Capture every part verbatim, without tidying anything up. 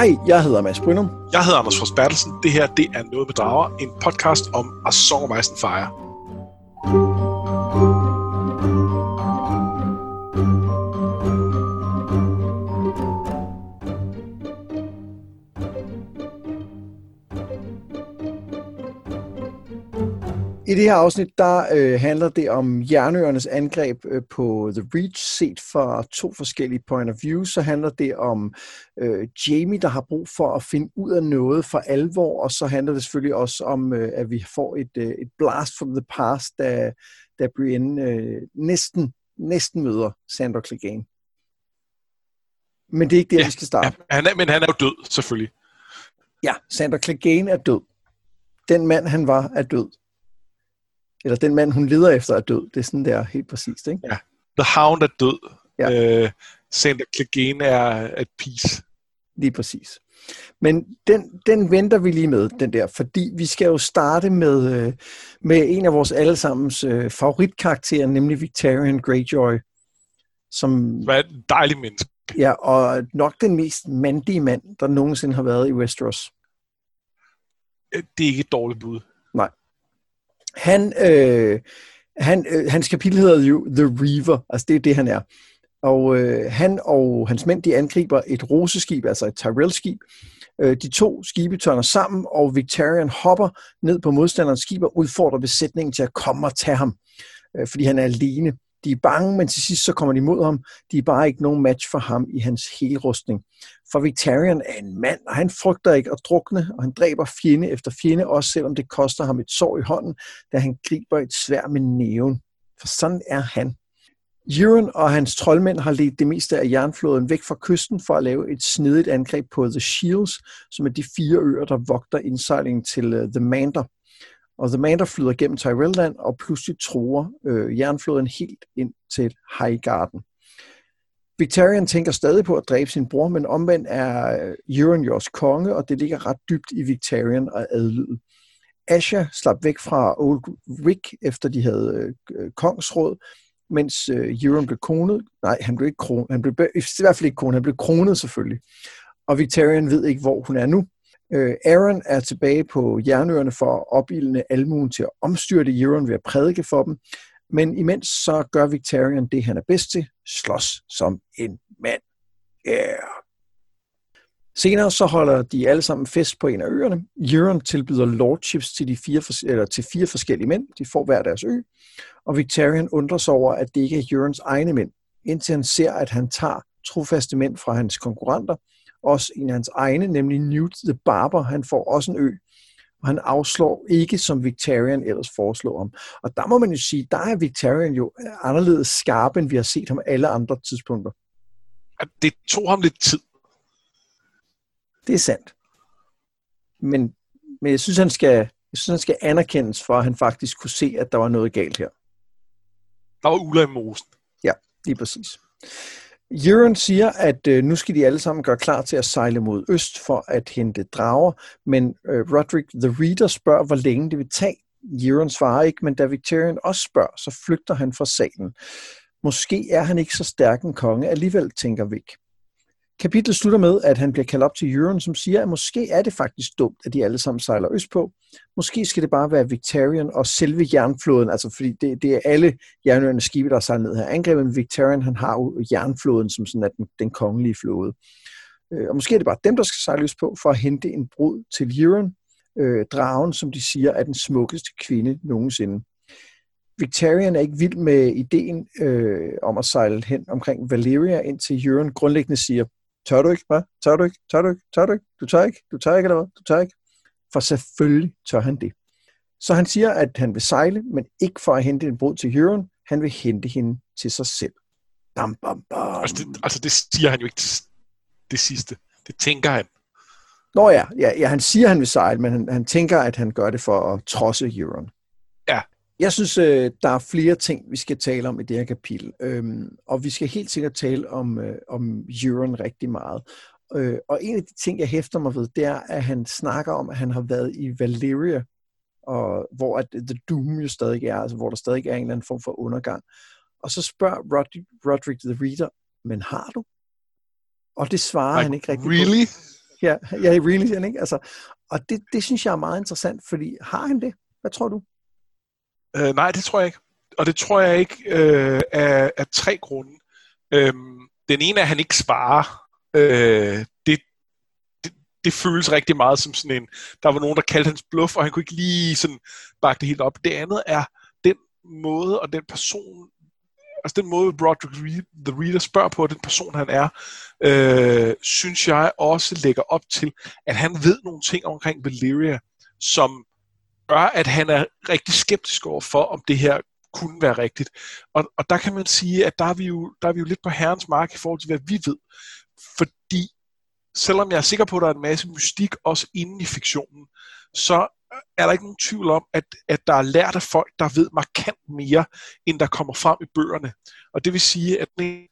Hej, jeg hedder Mads Brynum. Jeg hedder Anders Frost Bertelsen. Det her, det er Noget med Drager, en podcast om Azor Meissen Fire. I det her afsnit, der øh, handler det om Jernøernes angreb øh, på The Reach, set fra to forskellige point of view. Så handler det om øh, Jamie, der har brug for at finde ud af noget for alvor, og så handler det selvfølgelig også om, øh, at vi får et, øh, et blast from the past, da, da Brienne øh, næsten, næsten møder Sandor Clegane. Men det er ikke det, ja, vi skal starte. Ja, han er, men han er jo død, selvfølgelig. Ja, Sandor Clegane er død. Den mand, han var, er død. Eller den mand, hun leder efter, er død. Det er sådan der helt præcist, ikke? Ja. The Hound er død. Ja. Øh, Sandor Clegane er at peace. Lige præcis. Men den, den venter vi lige med, den der. Fordi vi skal jo starte med, med en af vores allesammens øh, favoritkarakterer, nemlig Victarion Greyjoy. Som er en dejlig menneske. Ja, og nok den mest mandige mand, der nogensinde har været i Westeros. Det er ikke et dårligt bud. Nej. Han, øh, han, øh, hans kapitel hedder jo The Reaver, altså det er det, han er. Og øh, han og hans mænd, de angriber et roseskib, altså et Tyrell-skib. Øh, de to skibe tørner sammen, og Victarion hopper ned på modstanderens skib og udfordrer besætningen til at komme og tage ham, øh, fordi han er alene. De er bange, men til sidst så kommer de imod ham. De er bare ikke nogen match for ham i hans helrustning. For Victarion er en mand, og han frygter ikke at drukne, og han dræber fjende efter fjende, også selvom det koster ham et sår i hånden, da han griber et sværd med næven. For sådan er han. Euron og hans troldmænd har ledt det meste af jernflåden væk fra kysten for at lave et snedigt angreb på The Shields, som er de fire øer, der vogter indsejlingen til The Mander. Og The Mander flyder gennem Tyrellland og pludselig truer øh, jernflåden helt ind til Highgarden. Victarion tænker stadig på at dræbe sin bror, men omvendt er Euron Jors konge, og det ligger ret dybt i Victarion at adlyde. Asha slap væk fra Old Rick, efter de havde øh, kongsråd, mens øh, Euron blev kronet. Nej, han blev ikke kronet. Han blev i hvert fald ikke kronet. Han blev kronet selvfølgelig. Og Victarion ved ikke, hvor hun er nu. Aeron er tilbage på Jernøerne for at opildne almuen til at omstyrte Euron ved at prædike for dem, men imens så gør Victarion det, han er bedst til, slås som en mand. Yeah. Senere så holder de alle sammen fest på en af øerne. Euron tilbyder lordships til, de fire, eller til fire forskellige mænd, de får hver deres ø, og Victarion undrer sig over, at det ikke er Eurons egne mænd, indtil han ser, at han tager trofaste mænd fra hans konkurrenter, også en af hans egne, nemlig Nute the Barber. Han får også en ø, og han afslår ikke, som Victarion ellers foreslår om. Og der må man jo sige, der er Victarion jo anderledes skarp, end vi har set ham alle andre tidspunkter. Det tog ham lidt tid. Det er sandt. Men, men jeg synes, han skal, jeg synes, han skal anerkendes for, at han faktisk kunne se, at der var noget galt her. Der var uler i mosen. Ja, lige præcis. Euron siger, at øh, nu skal de alle sammen gøre klar til at sejle mod øst for at hente drager, men øh, Rodrik the Reader spørger, hvor længe det vil tage. Euron svarer ikke, men da Victarion også spørger, så flygter han fra salen. Måske er han ikke så stærk en konge, alligevel tænker Vic. Kapitlet slutter med, at han bliver kaldt op til Euron, som siger, at måske er det faktisk dumt, at de alle sammen sejler østpå. Måske skal det bare være Victarion og selve jernflåden, altså fordi det, det er alle jernøernes skibe, der sejler ned her angrebet, men Victarion han har jo jernflåden som sådan den, den kongelige flåde. Og måske er det bare dem, der skal sejle østpå for at hente en brud til Euron, øh, dragen, som de siger er den smukkeste kvinde nogensinde. Victarion er ikke vild med ideen øh, om at sejle hen omkring Valyria, indtil Euron grundlæggende siger, Tør du ikke, hva? Tør du ikke? Tør du ikke? Tør du ikke? Du tør ikke? Du tør ikke, eller hvad? Du tør ikke? For selvfølgelig tør han det. Så han siger, at han vil sejle, men ikke for at hente en brud til Euron. Han vil hente hende til sig selv. Bam, bam, bam. Altså, det, altså det siger han jo ikke det sidste. Det tænker han. Nå ja, ja, ja han siger, at han vil sejle, men han, han tænker, at han gør det for at trodse Euron. Ja. Jeg synes, der er flere ting, vi skal tale om i det her kapitel, og vi skal helt sikkert tale om, om Euron rigtig meget. Og en af de ting, jeg hæfter mig ved, det er, at han snakker om, at han har været i Valyria, og hvor at The Doom jo stadig er, altså hvor der stadig er en eller anden form for undergang. Og så spørger Rodrik, Rodrik the Reader, men har du? Og det svarer like, han ikke rigtig really? På. Ja, ja, really, siger han, ikke? Altså, og det, det synes jeg er meget interessant, fordi har han det? Hvad tror du? Øh, nej, det tror jeg ikke. Og det tror jeg ikke øh, af, af tre grunde. Øhm, den ene er, at han ikke svarer. Øh, det, det, det føles rigtig meget som sådan en... Der var nogen, der kaldte hans bluff, og han kunne ikke lige sådan bakke det helt op. Det andet er den måde, og den person... Altså den måde, Rodrik the Reader spørger på, den person han er, øh, synes jeg også lægger op til, at han ved nogle ting omkring Valyria, som gør, at han er rigtig skeptisk over for, om det her kunne være rigtigt. Og, og der kan man sige, at der er, vi jo, der er vi jo lidt på herrens mark i forhold til, hvad vi ved. Fordi, selvom jeg er sikker på, at der er en masse mystik også inde i fiktionen, så er der ikke nogen tvivl om, at, at der er lært af folk, der ved markant mere, end der kommer frem i bøgerne. Og det vil sige, at man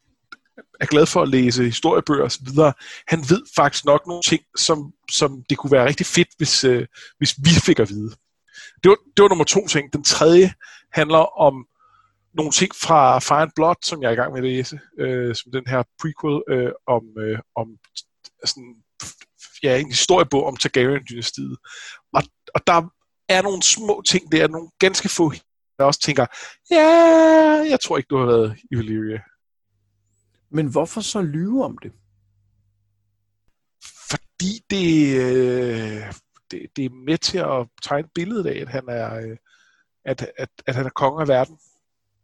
er glad for at læse historiebøger og så videre. Han ved faktisk nok nogle ting, som, som det kunne være rigtig fedt, hvis, øh, hvis vi fik at vide. Det var, det var nummer to ting. Den tredje handler om nogle ting fra Fire and Blood, som jeg er i gang med at læse, øh, som den her prequel øh, om, øh, om sådan, ja, en historiebog om Targaryen-dynastiet. Og Og der er nogle små ting, der er nogle ganske få, der også tænker, ja, jeg tror ikke, du har været i Valyria. Men hvorfor så lyve om det? Fordi det, det, det er med til at tegne billedet af, at han er, at, at, at han er konge af verden.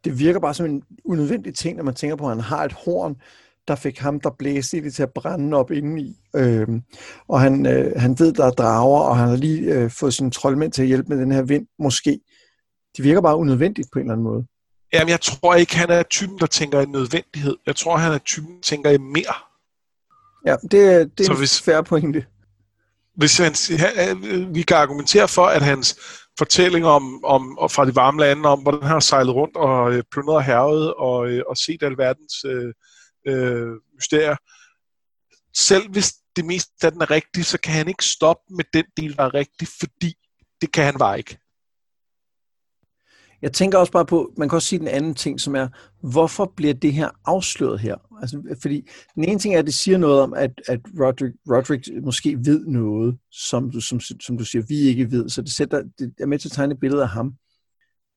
Det virker bare som en unødvendig ting, når man tænker på, at han har et horn, der fik ham, der blæste i det, til at brænde op indeni. Øhm, og han, øh, han ved, der er drager, og han har lige øh, fået sine troldmænd til at hjælpe med den her vind, måske. Det virker bare unødvendigt på en eller anden måde. Jamen, jeg tror ikke, han er typen, der tænker i nødvendighed. Jeg tror, han er typen, der tænker i mere. Ja, det, det er hvis, en fair pointe. Hvis han, vi kan argumentere for, at hans fortælling om, om, fra de varme lande, om hvordan han har sejlet rundt og øh, plyndret og hærget, og, øh, og set alverdens... Øh, Øh, mysterier. Selv hvis det meste af den er rigtigt, så kan han ikke stoppe med den del, der er rigtig, fordi det kan han bare ikke. Jeg tænker også bare på, man kan også sige den anden ting, som er, hvorfor bliver det her afsløret her? Altså, fordi den ene ting er, at det siger noget om, at, at Rodrik, Rodrik måske ved noget, som du, som, som du siger, vi ikke ved, så det, sætter, det er med til at tegne et billede af ham.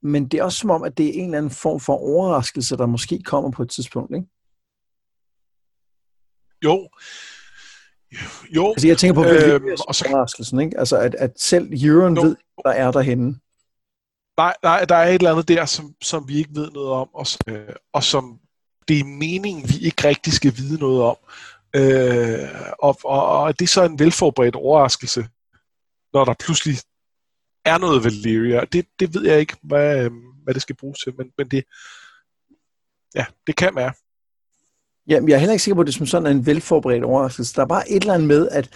Men det er også som om, at det er en eller anden form for overraskelse, der måske kommer på et tidspunkt, ikke? Jo, jo. Altså, jeg tænker på overraskelsen, øhm, ikke? Altså, at, at selv Euron no, ved, der er derhenne. Nej, nej, der er et eller andet der, som, som vi ikke ved noget om, og, øh, og som det er meningen, vi ikke rigtig skal vide noget om. Øh, og, og, og det er så en velforberedt overraskelse, når der pludselig er noget Valyria. Det, det ved jeg ikke, hvad, hvad det skal bruges til, men, men det, ja, det kan være. Jamen, jeg er heller ikke sikker på, at det som sådan er en velforberedt overraskelse. Der er bare et eller andet med, at,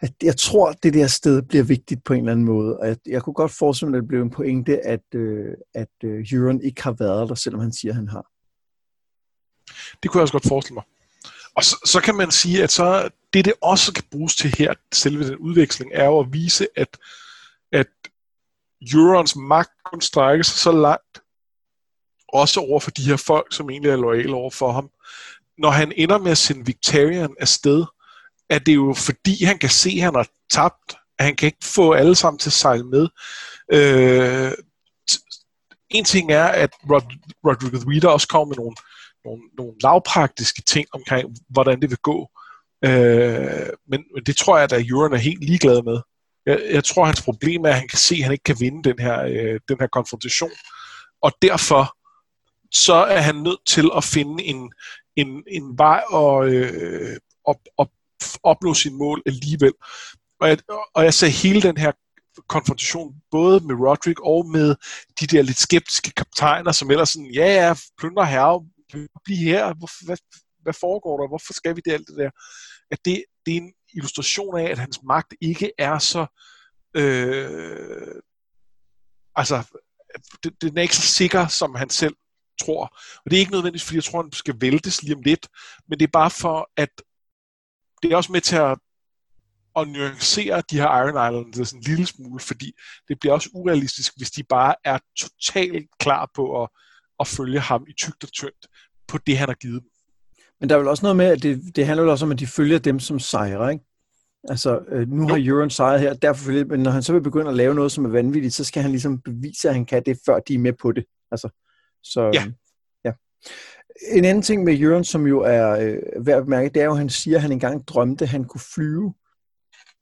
at jeg tror, at det der sted bliver vigtigt på en eller anden måde. Og jeg, jeg kunne godt forestille mig, at det blev en pointe, at, øh, at øh, Euron ikke har været der, selvom han siger, at han har. Det kunne jeg også godt forestille mig. Og så, så kan man sige, at så det, det også kan bruges til her, selve den udveksling, er jo at vise, at, at Eurons magt kun strækker sig så langt, også over for de her folk, som egentlig er loyale over for ham. Når han ender med at sende Victarion afsted, er det jo fordi, han kan se, at han har tabt. Han kan ikke få alle sammen til at sejle med. Øh, en ting er, at Rod- Rodrik the Reader også kommer med nogle, nogle, nogle lavpraktiske ting omkring, hvordan det vil gå. Øh, men, men det tror jeg, at Euron er helt ligeglad med. Jeg, jeg tror, hans problem er, at han kan se, at han ikke kan vinde den her, øh, den her konfrontation. Og derfor så er han nødt til at finde en, en, en vej og øh, op, op, opnå sine mål alligevel. Og jeg, og jeg ser hele den her konfrontation, både med Rodrik og med de der lidt skeptiske kaptajner, som ellers sådan, ja, ja, plyndre herre, bliv her, hvor, hvad, hvad foregår der, hvorfor skal vi det, alt det der? At det, det er en illustration af, at hans magt ikke er så... Øh, altså, den er ikke så sikker, som han selv tror. Og det er ikke nødvendigt, fordi jeg tror, han skal væltes lige om lidt, men det er bare for, at det er også med til at, at nuancere de her Iron Islanders sådan en lille smule, fordi det bliver også urealistisk, hvis de bare er totalt klar på at, at følge ham i tykt og tyndt på det, han har givet dem. Men der er vel også noget med, at det, det handler også om, at de følger dem som sejrer, ikke? Altså, øh, nu har Euron sejret her, derfor vil, men når han så vil begynde at lave noget, som er vanvittigt, så skal han ligesom bevise, at han kan det, før de er med på det. Altså, så, ja. ja. En anden ting med Euron, som jo er øh, værd at bemærke, det er jo, at han siger, at han engang drømte, at han kunne flyve,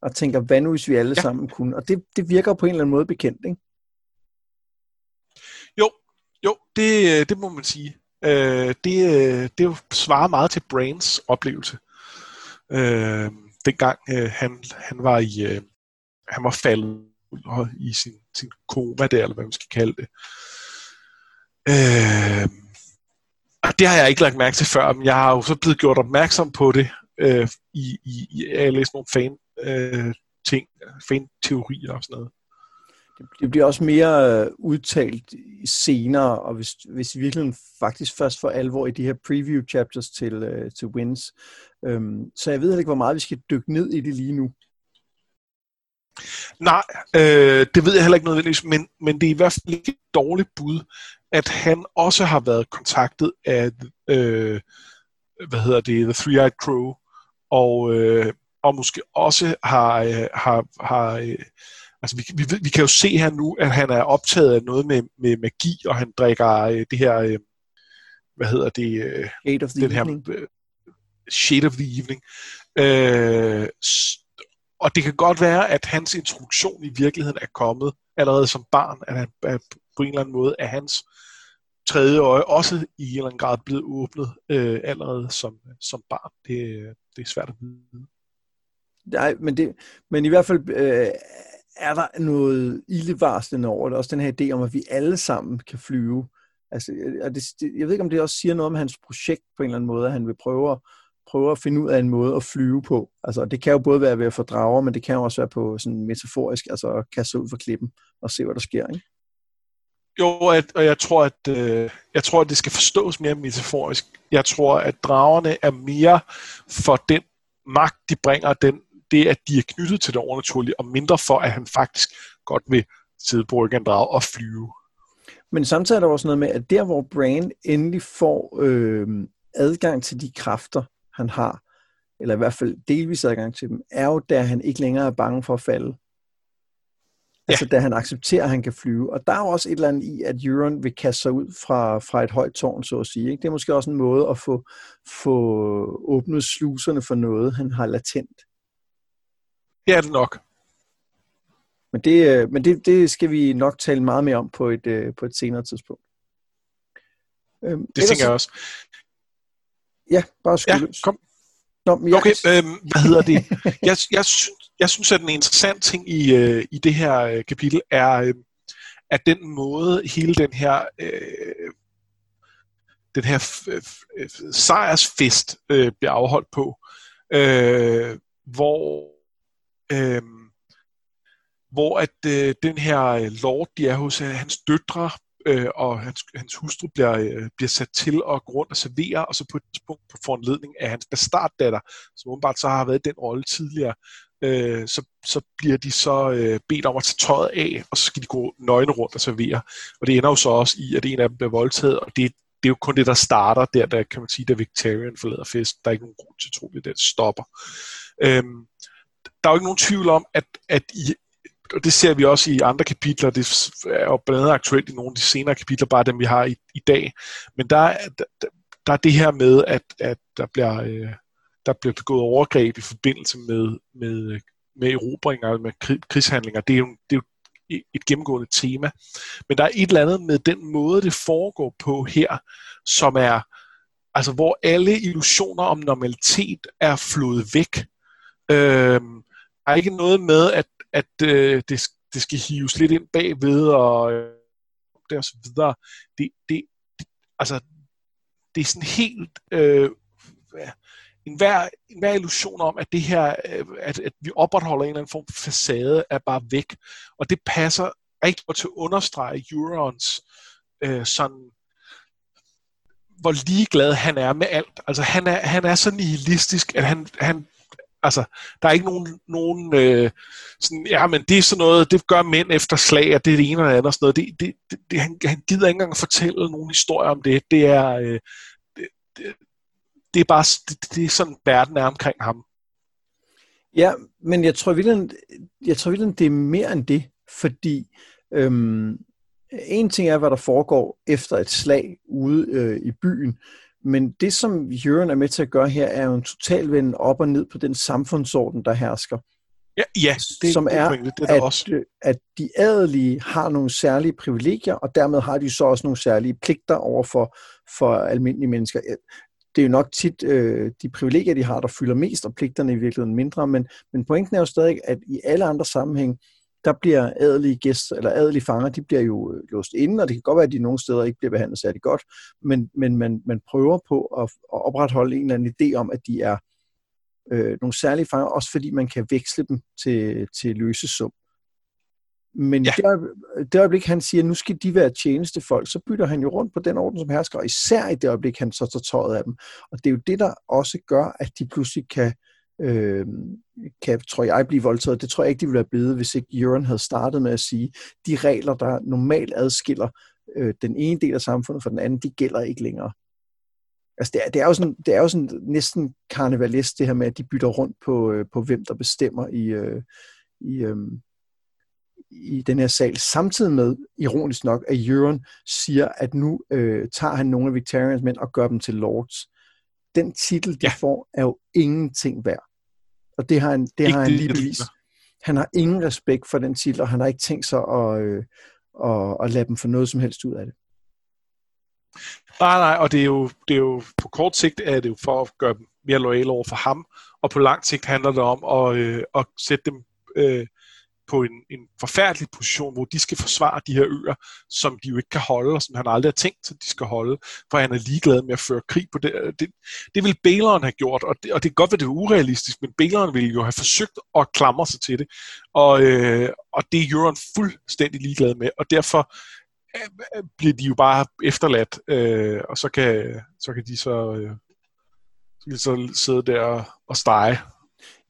og tænker, hvad nu, hvis vi alle ja. sammen kunne? Og det, det virker på en eller anden måde bekendt, ikke? Jo, jo, det, det må man sige. Øh, det, det svarer meget til Brains oplevelse. Øh, dengang øh, han, han var i øh, han var faldet i sin, sin koma der, eller hvad man skal kalde det. Øh, og det har jeg ikke lagt mærke til før, men jeg har jo så blevet gjort opmærksom på det øh, i, i, i at læse nogle fan øh, ting, fan-teorier og sådan noget. Det bliver også mere øh, udtalt senere, og hvis, hvis virkelig faktisk først for alvor i de her preview chapters til, øh, til Wins. Øhm, så jeg ved ikke, hvor meget vi skal dykke ned i det lige nu. Nej, øh, det ved jeg heller ikke nødvendigvis, men, men det er i hvert fald ikke et dårligt bud, at han også har været kontaktet af øh, hvad hedder det, The Three-Eyed Crow, og, øh, og måske også har... Øh, har, har øh, Altså, vi, vi, vi kan jo se her nu, at han er optaget af noget med, med magi, og han drikker øh, det her, øh, hvad hedder det? Øh, Shade of the den Evening. Her, øh, Shade of the Evening. Øh, og det kan godt være, at hans introduktion i virkeligheden er kommet allerede som barn, at han at på en eller anden måde er hans tredje øje også i en eller anden grad blevet åbnet øh, allerede som, som barn. Det, det er svært at vide. Nej, men, det, men i hvert fald... Øh... er der noget ildevarslende over det? Også den her idé om, at vi alle sammen kan flyve. Altså, og det, jeg ved ikke, om det også siger noget om hans projekt på en eller anden måde, at han vil prøve at, prøve at finde ud af en måde at flyve på. Altså, det kan jo både være ved at få drager, men det kan jo også være på sådan metaforisk, altså at kaste ud for klippen og se, hvad der sker, ikke? Jo, og jeg tror, at, øh, jeg tror, at det skal forstås mere metaforisk. Jeg tror, at dragerne er mere for den magt, de bringer, den det, at de er knyttet til det overnaturlige, og mindre for, at han faktisk godt vil sidde på ryggen og flyve. Men samtidig er der også noget med, at der, hvor Brienne endelig får øh, adgang til de kræfter, han har, eller i hvert fald delvis adgang til dem, er jo, da han ikke længere er bange for at falde. Altså, ja. Da han accepterer, at han kan flyve. Og der er jo også et eller andet i, at Euron vil kaste sig ud fra, fra et højt tårn, så at sige. Ikke? Det er måske også en måde at få, få åbnet sluserne for noget, han har latent. Det er det nok. Men, det, men det, det skal vi nok tale meget mere om på et, på et senere tidspunkt. Øhm, det tænker jeg også. Ja, bare skyldes. Ja, kom. Nå, jeg... Okay, øhm, hvad hedder det? jeg, jeg, synes, jeg synes, at den interessante ting i, i det her kapitel er, at den måde hele den her, øh, den her f- f- f- sejrsfest øh, bliver afholdt på, øh, hvor Øhm, hvor at øh, den her lord, de er hos hans døtre, øh, og hans, hans hustru bliver, øh, bliver sat til at gå rundt og servere, og så på et tidspunkt på foranledning af hans bastarddatter, som åbenbart så har været den rolle tidligere, øh, så, så bliver de så øh, bedt om at tage tøjet af, og så skal de gå nøgne rundt og servere. Og det ender jo så også i, at en af dem bliver voldtaget, og det, det er jo kun det, der starter der, der kan man sige, da Victarion forlader festen. Der er ikke nogen grund til at tro, at det stopper. Øhm, Der er jo ikke nogen tvivl om, at, at I, og det ser vi også i andre kapitler, det er jo blandt andet aktuelt i nogle af de senere kapitler, bare dem vi har i, i dag, men der, der, der er det her med, at, at der, bliver, der bliver begået overgreb i forbindelse med, med, med erobringer, med krigshandlinger, det er, jo, det er jo et gennemgående tema, men der er et eller andet med den måde, det foregår på her, som er, altså hvor alle illusioner om normalitet er flået væk. Øhm, der er ikke noget med, at, at øh, det, det skal hives lidt ind bagved og, øh, og så videre. Det, det, det, altså, det er sådan helt øh, enhver, enhver illusion om, at det her, øh, at, at vi opretholder en eller anden form for facade, er bare væk. Og det passer rigtig godt til at understrege Eurons øh, sådan, hvor ligeglad han er med alt. Altså han er, han er så nihilistisk, at han, han altså, der er ikke nogen, nogen øh, sådan, ja, men det er sådan noget, det gør mænd efter slag, og det er det ene eller andet og sådan noget. Det, det, det, det, han, han gider ikke engang at fortælle nogen historier om det. Det er, øh, det, det, det er bare, det, det er sådan, verden er omkring ham. Ja, men jeg tror virkelig, jeg tror virkelig, det er mere end det, fordi øhm, en ting er, hvad der foregår efter et slag ude øh, i byen, men det, som Euron er med til at gøre her, er jo en total venden op og ned på den samfundsorden, der hersker. Ja, ja det, som er, det er at, også. at de adelige har nogle særlige privilegier, og dermed har de så også nogle særlige pligter over for, for almindelige mennesker. Det er jo nok tit øh, de privilegier, de har, der fylder mest, og pligterne i virkeligheden mindre, men, men pointen er jo stadig, at i alle andre sammenhæng, der bliver adelige gæster, eller adelige fanger, de bliver jo øh, låst inde, og det kan godt være, at de nogle steder ikke bliver behandlet særlig godt, men, men man, man prøver på at, at opretholde en eller anden idé om, at de er øh, nogle særlige fanger, også fordi man kan veksle dem til, til løsesum. Men ja. i det øjeblik, han siger, at nu skal de være tjenestefolk, så bytter han jo rundt på den orden, som hersker, og især i det øjeblik, han så tager tøjet af dem. Og det er jo det, der også gør, at de pludselig kan, øh, kan tror jeg, blive voldtaget. Det tror jeg ikke, de ville være blevet, hvis ikke Euron havde startet med at sige, de regler, der normalt adskiller øh, den ene del af samfundet fra den anden, de gælder ikke længere. Altså, det er, det er jo sådan, det er jo sådan næsten karnevalist, det her med, at de bytter rundt på, øh, på hvem, der bestemmer i... Øh, i øh, i den her sal, samtidig med, ironisk nok, at Euron siger, at nu øh, tager han nogle af Victarions mænd og gør dem til lords. Den titel, de ja. får, er jo ingenting værd. Og det har han, det har han lige bevist. Han har ingen respekt for den titel, og han har ikke tænkt sig at, øh, at, at lade dem få noget som helst ud af det. Nej, nej, og det er jo, det er jo på kort sigt, er det jo for at gøre dem mere loyale over for ham, og på lang sigt handler det om at, øh, at sætte dem... Øh, på en, en forfærdelig position, hvor de skal forsvare de her øer, som de jo ikke kan holde, og som han aldrig har tænkt, at de skal holde, for han er ligeglad med at føre krig på det. Det, det ville Baleren have gjort, og det, og det kan godt være, det var urealistisk, men Baleren ville jo have forsøgt at klamre sig til det, og, øh, og det er Euron fuldstændig ligeglad med, og derfor øh, bliver de jo bare efterladt, øh, og så kan, så kan de så, øh, så, kan de så sidde der og stege.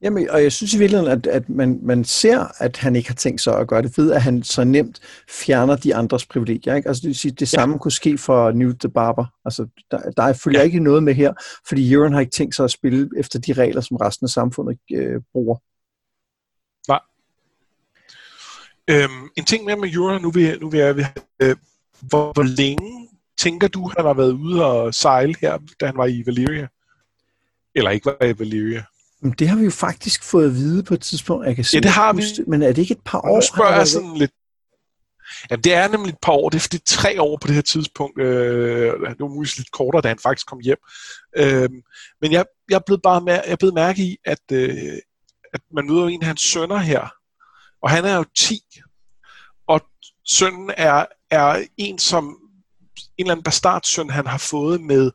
Jamen, og jeg synes i virkeligheden, at, at man, man ser, at han ikke har tænkt sig at gøre det ved, at han så nemt fjerner de andres privilegier. Ikke? Altså det vil sige, det samme ja. kunne ske for Nute the Barber. Altså der, der følger ja. ikke noget med her, fordi Euron har ikke tænkt sig at spille efter de regler, som resten af samfundet øh, bruger. Nej. Øhm, en ting mere med Euron, nu vil, nu vil jeg... Øh, hvor, hvor længe tænker du, han har været ude og sejle her, da han var i Valyria? Eller ikke var i Valyria? Det har vi jo faktisk fået at vide på et tidspunkt. Jeg kan sige, ja, det har vi. Men er det ikke et par år? Nu spørger jeg sådan lidt. Ja, det er nemlig et par år. Det er fordi det er tre år på det her tidspunkt. Øh, det var muligvis lidt kortere, da han faktisk kom hjem. Øh, men jeg, jeg er blevet bare mær- jeg er blevet mærke i, at, øh, at man møder en af hans sønner her. Og han er jo ti. Og sønnen er, er en, som en eller anden bastardsøn, han har fået med...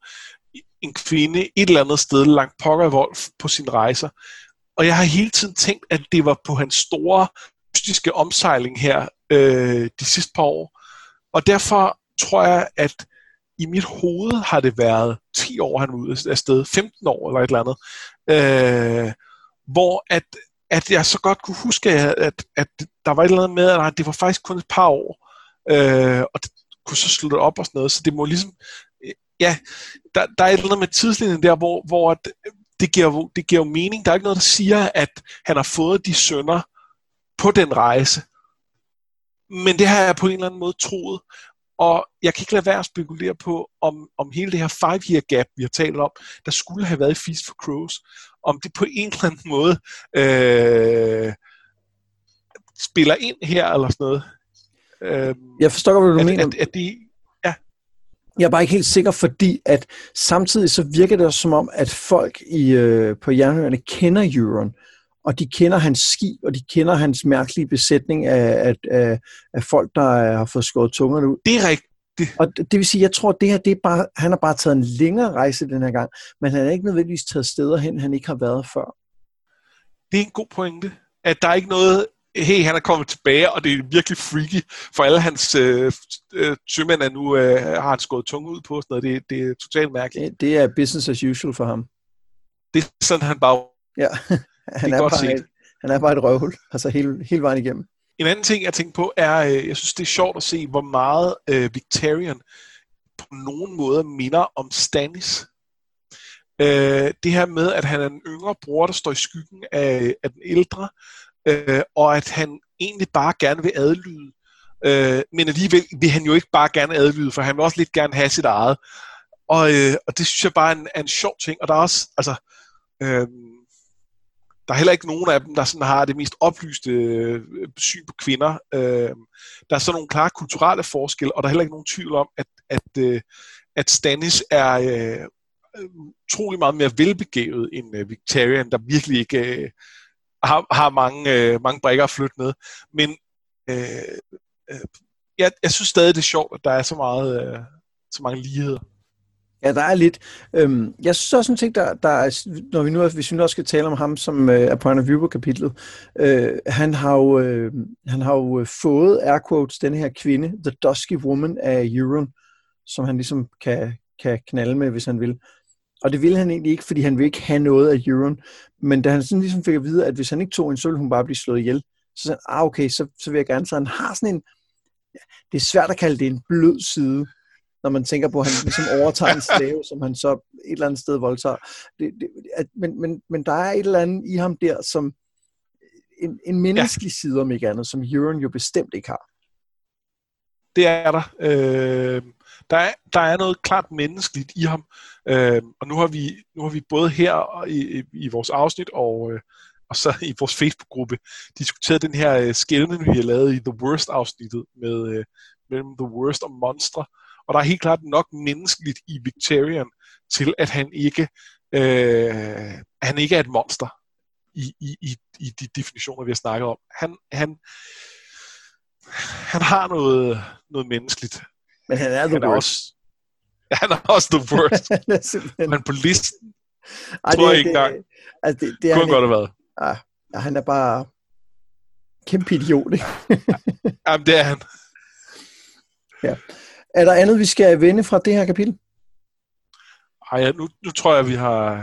en kvinde et eller andet sted langt pokker Wolf på sine rejser. Og jeg har hele tiden tænkt, at det var på hans store mystiske omsejling her øh, de sidste par år. Og derfor tror jeg, at i mit hoved har det været ti år, han var ude af sted, femten år eller et eller andet, øh, hvor at, at jeg så godt kunne huske, at, at der var et eller andet med, at det var faktisk kun et par år, øh, og det kunne så slutte op og sådan noget. Så det må ligesom... Ja, der, der er et eller andet med tidslinjen der, hvor, hvor det, giver, det giver jo mening. Der er ikke noget, der siger, at han har fået de sønner på den rejse. Men det har jeg på en eller anden måde troet. Og jeg kan ikke lade være at spekulere på, om, om hele det her five-year gap, vi har talt om, der skulle have været i Feast for Crows, om det på en eller anden måde øh, spiller ind her, eller sådan noget. Øh, jeg forstår godt, hvad du mener. At, at, at det, Jeg er bare ikke helt sikker, fordi at samtidig så virker det også som om, at folk i, øh, på jernhøjerne kender Euron, og de kender hans skib, og de kender hans mærkelige besætning af, af, af folk, der har fået skåret tungerne ud. Det er rigtigt. Og det vil sige, jeg tror, at det her, det er bare, han har bare taget en længere rejse den her gang, men han har ikke nødvendigvis taget steder hen, han ikke har været før. Det er en god pointe, at der er ikke noget... hey, han er kommet tilbage, og det er virkelig freaky, for alle hans øh, sømænd er nu, øh, har han skåret tunge ud på, sådan det, det er totalt mærkeligt. Det er business as usual for ham. Det er sådan, han bare... Ja, han, er, er, bare et, han er bare et røvhul, altså hele, hele vejen igennem. En anden ting, jeg tænker på, er, øh, jeg synes, det er sjovt at se, hvor meget øh, Victarion på nogen måde minder om Stannis. Øh, det her med, at han er en yngre bror, der står i skyggen af, af den ældre, øh, og at han egentlig bare gerne vil adlyde. Øh, men alligevel vil han jo ikke bare gerne adlyde, for han vil også lidt gerne have sit eget. Og, øh, og det synes jeg bare er en, er en sjov ting. Og der er også, altså, øh, der er heller ikke nogen af dem, der sådan har det mest oplyste øh, syn på kvinder. Øh, der er sådan nogle klare kulturelle forskelle, og der er heller ikke nogen tvivl om, at, at, øh, at Stannis er øh, utrolig meget mere velbegavet end øh, Victarion, der virkelig ikke øh, har, har mange, øh, mange brikker at flytte med. Men øh, øh, jeg, jeg synes stadig, det er sjovt, at der er så, meget, øh, så mange ligheder. Ja, der er lidt. Øhm, jeg synes også en ting, der, der er, når vi nu, hvis vi nu også skal tale om ham, som øh, er point of view på kapitlet, øh, han, har jo, øh, han har jo fået, air quotes, den her kvinde, The Dusky Woman af Euron, som han ligesom kan, kan knalde med, hvis han vil. Og det ville han egentlig ikke, fordi han vil ikke have noget af Euron. Men da han sådan ligesom fik at vide, at hvis han ikke tog en, så ville hun bare blive slået ihjel. Så sagde han, ah okay, så, så vil jeg gerne. Så han har sådan en, det er svært at kalde det en blød side, når man tænker på, at han ligesom overtager en slave, som han så et eller andet sted voldtager. Det, det, at, men, men, men der er et eller andet i ham der, som en, en menneskelig ja. side om ikke andet, som Euron jo bestemt ikke har. Det er der. Øh, der, er, der er noget klart menneskeligt i ham. Øh, og nu har, vi, nu har vi både her i, i vores afsnit og, øh, og så i vores Facebook-gruppe diskuteret den her øh, skælden, vi har lavet i The Worst-afsnittet med øh, mellem The Worst og Monster. Og der er helt klart nok menneskeligt i Victarion til, at han ikke, øh, han ikke er et monster i, i, i de definitioner, vi har snakket om. Han, han, han har noget, noget menneskeligt. Men han er han the er worst. Også, han er også the worst. Han simpelthen... Men på listen Ej, tror det, jeg ikke engang. Det, altså det, det kunne han godt have været. Ah, han er bare kæmpe idiot, ikke? Jamen, det er han. Ja. Er der andet, vi skal vende fra det her kapitel? Ej, ja, nu, nu tror jeg, vi har,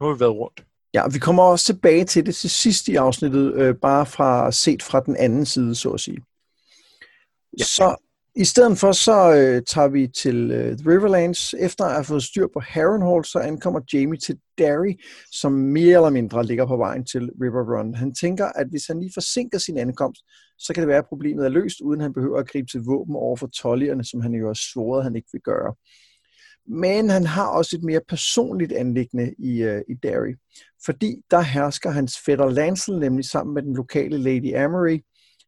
nu har vi været rundt. Ja, vi kommer også tilbage til det til sidst i afsnittet, øh, bare fra, set fra den anden side, så at sige. Ja. Så i stedet for, så øh, tager vi til øh, The Riverlands. Efter at have fået styr på Harrenhal, så ankommer Jamie til Derry, som mere eller mindre ligger på vejen til Riverrun. Han tænker, at hvis han lige forsinker sin ankomst, så kan det være, at problemet er løst, uden han behøver at gribe til våben over for tollierne, som han jo har svoret, han ikke vil gøre. Men han har også et mere personligt anliggende i, øh, i Derry, fordi der hersker hans fætter Lancel, nemlig sammen med den lokale Lady Amory,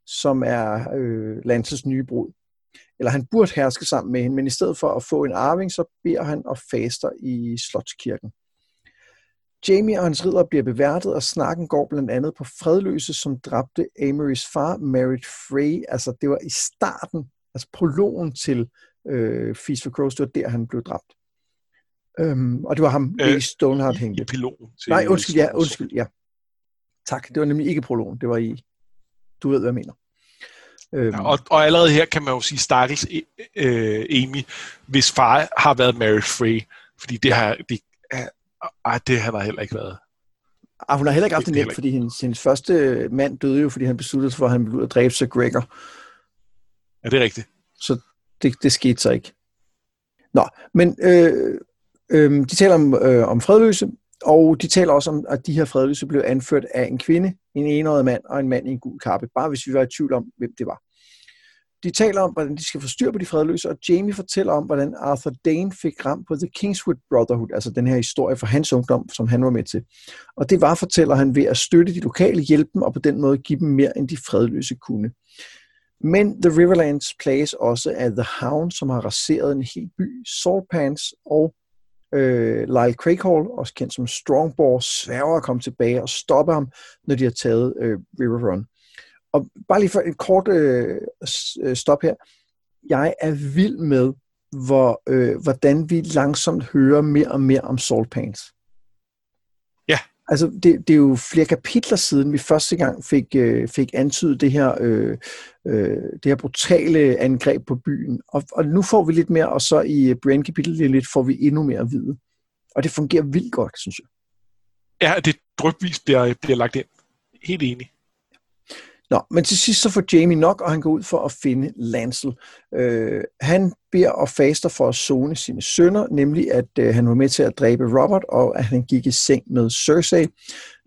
som er øh, Lancels nye brud. Eller han burde herske sammen med hende, men i stedet for at få en arving, så beder han og faster i Slotskirken. Jamie og hans ridder bliver beværtet, og snakken går blandt andet på Fredløse, som dræbte Amorys far, Married Frey. Altså det var i starten, altså prologen til øh, Feast for Crows, det var der, han blev dræbt. Øhm, og det var ham, øh, i Stoneheart hængte. I piloten. Nej, undskyld, ja, undskyld, ja. Tak, det var nemlig ikke prologen, det var i, du ved, hvad jeg mener. Øhm. Og, og allerede her kan man jo sige stakkels øh, Amy, hvis far har været Married Frey, fordi det har det, øh, det har der heller ikke været. Ah, hun har heller ikke haft det, det net, fordi hendes, hendes første mand døde jo, fordi han besluttede sig for, at han ville ud og dræbe sig Gregor. Ja, det er rigtigt. Så det, det skete så ikke. Nå, men øh, øh, de taler om, øh, om fredløse, og de taler også om, at de her fredløse blev anført af en kvinde, en enårig mand og en mand i en gul kappe, bare hvis vi var i tvivl om, hvem det var. De taler om, hvordan de skal få styr på de fredløse, og Jamie fortæller om, hvordan Arthur Dayne fik ramt på The Kingswood Brotherhood, altså den her historie fra hans ungdom, som han var med til. Og det var, fortæller han, ved at støtte de lokale, hjælpe dem og på den måde give dem mere, end de fredløse kunne. Men The Riverlands plages også af The Hound, som har raseret en hel by, Salt Pains og Øh, Lyle Crakehall, også kendt som Strongbore, sværger at komme tilbage og stoppe ham, når de har taget øh, Riverrun. Og bare lige for en kort øh, stop her. Jeg er vild med, hvor, øh, hvordan vi langsomt hører mere og mere om Salt Pains. Ja. Altså, det, det er jo flere kapitler siden, vi første gang fik, øh, fik antydet det her, øh, øh, det her brutale angreb på byen. Og, og nu får vi lidt mere, og så i Brienne-kapitlet lidt får vi endnu mere at vide. Og det fungerer vildt godt, synes jeg. Ja, det drypvis bliver, bliver lagt ind. Helt enig. Nå, men til sidst så får Jamie nok, og han går ud for at finde Lancel. Øh, han beder og faster for at sone sine synder, nemlig at øh, han var med til at dræbe Robert, og at han gik i seng med Cersei.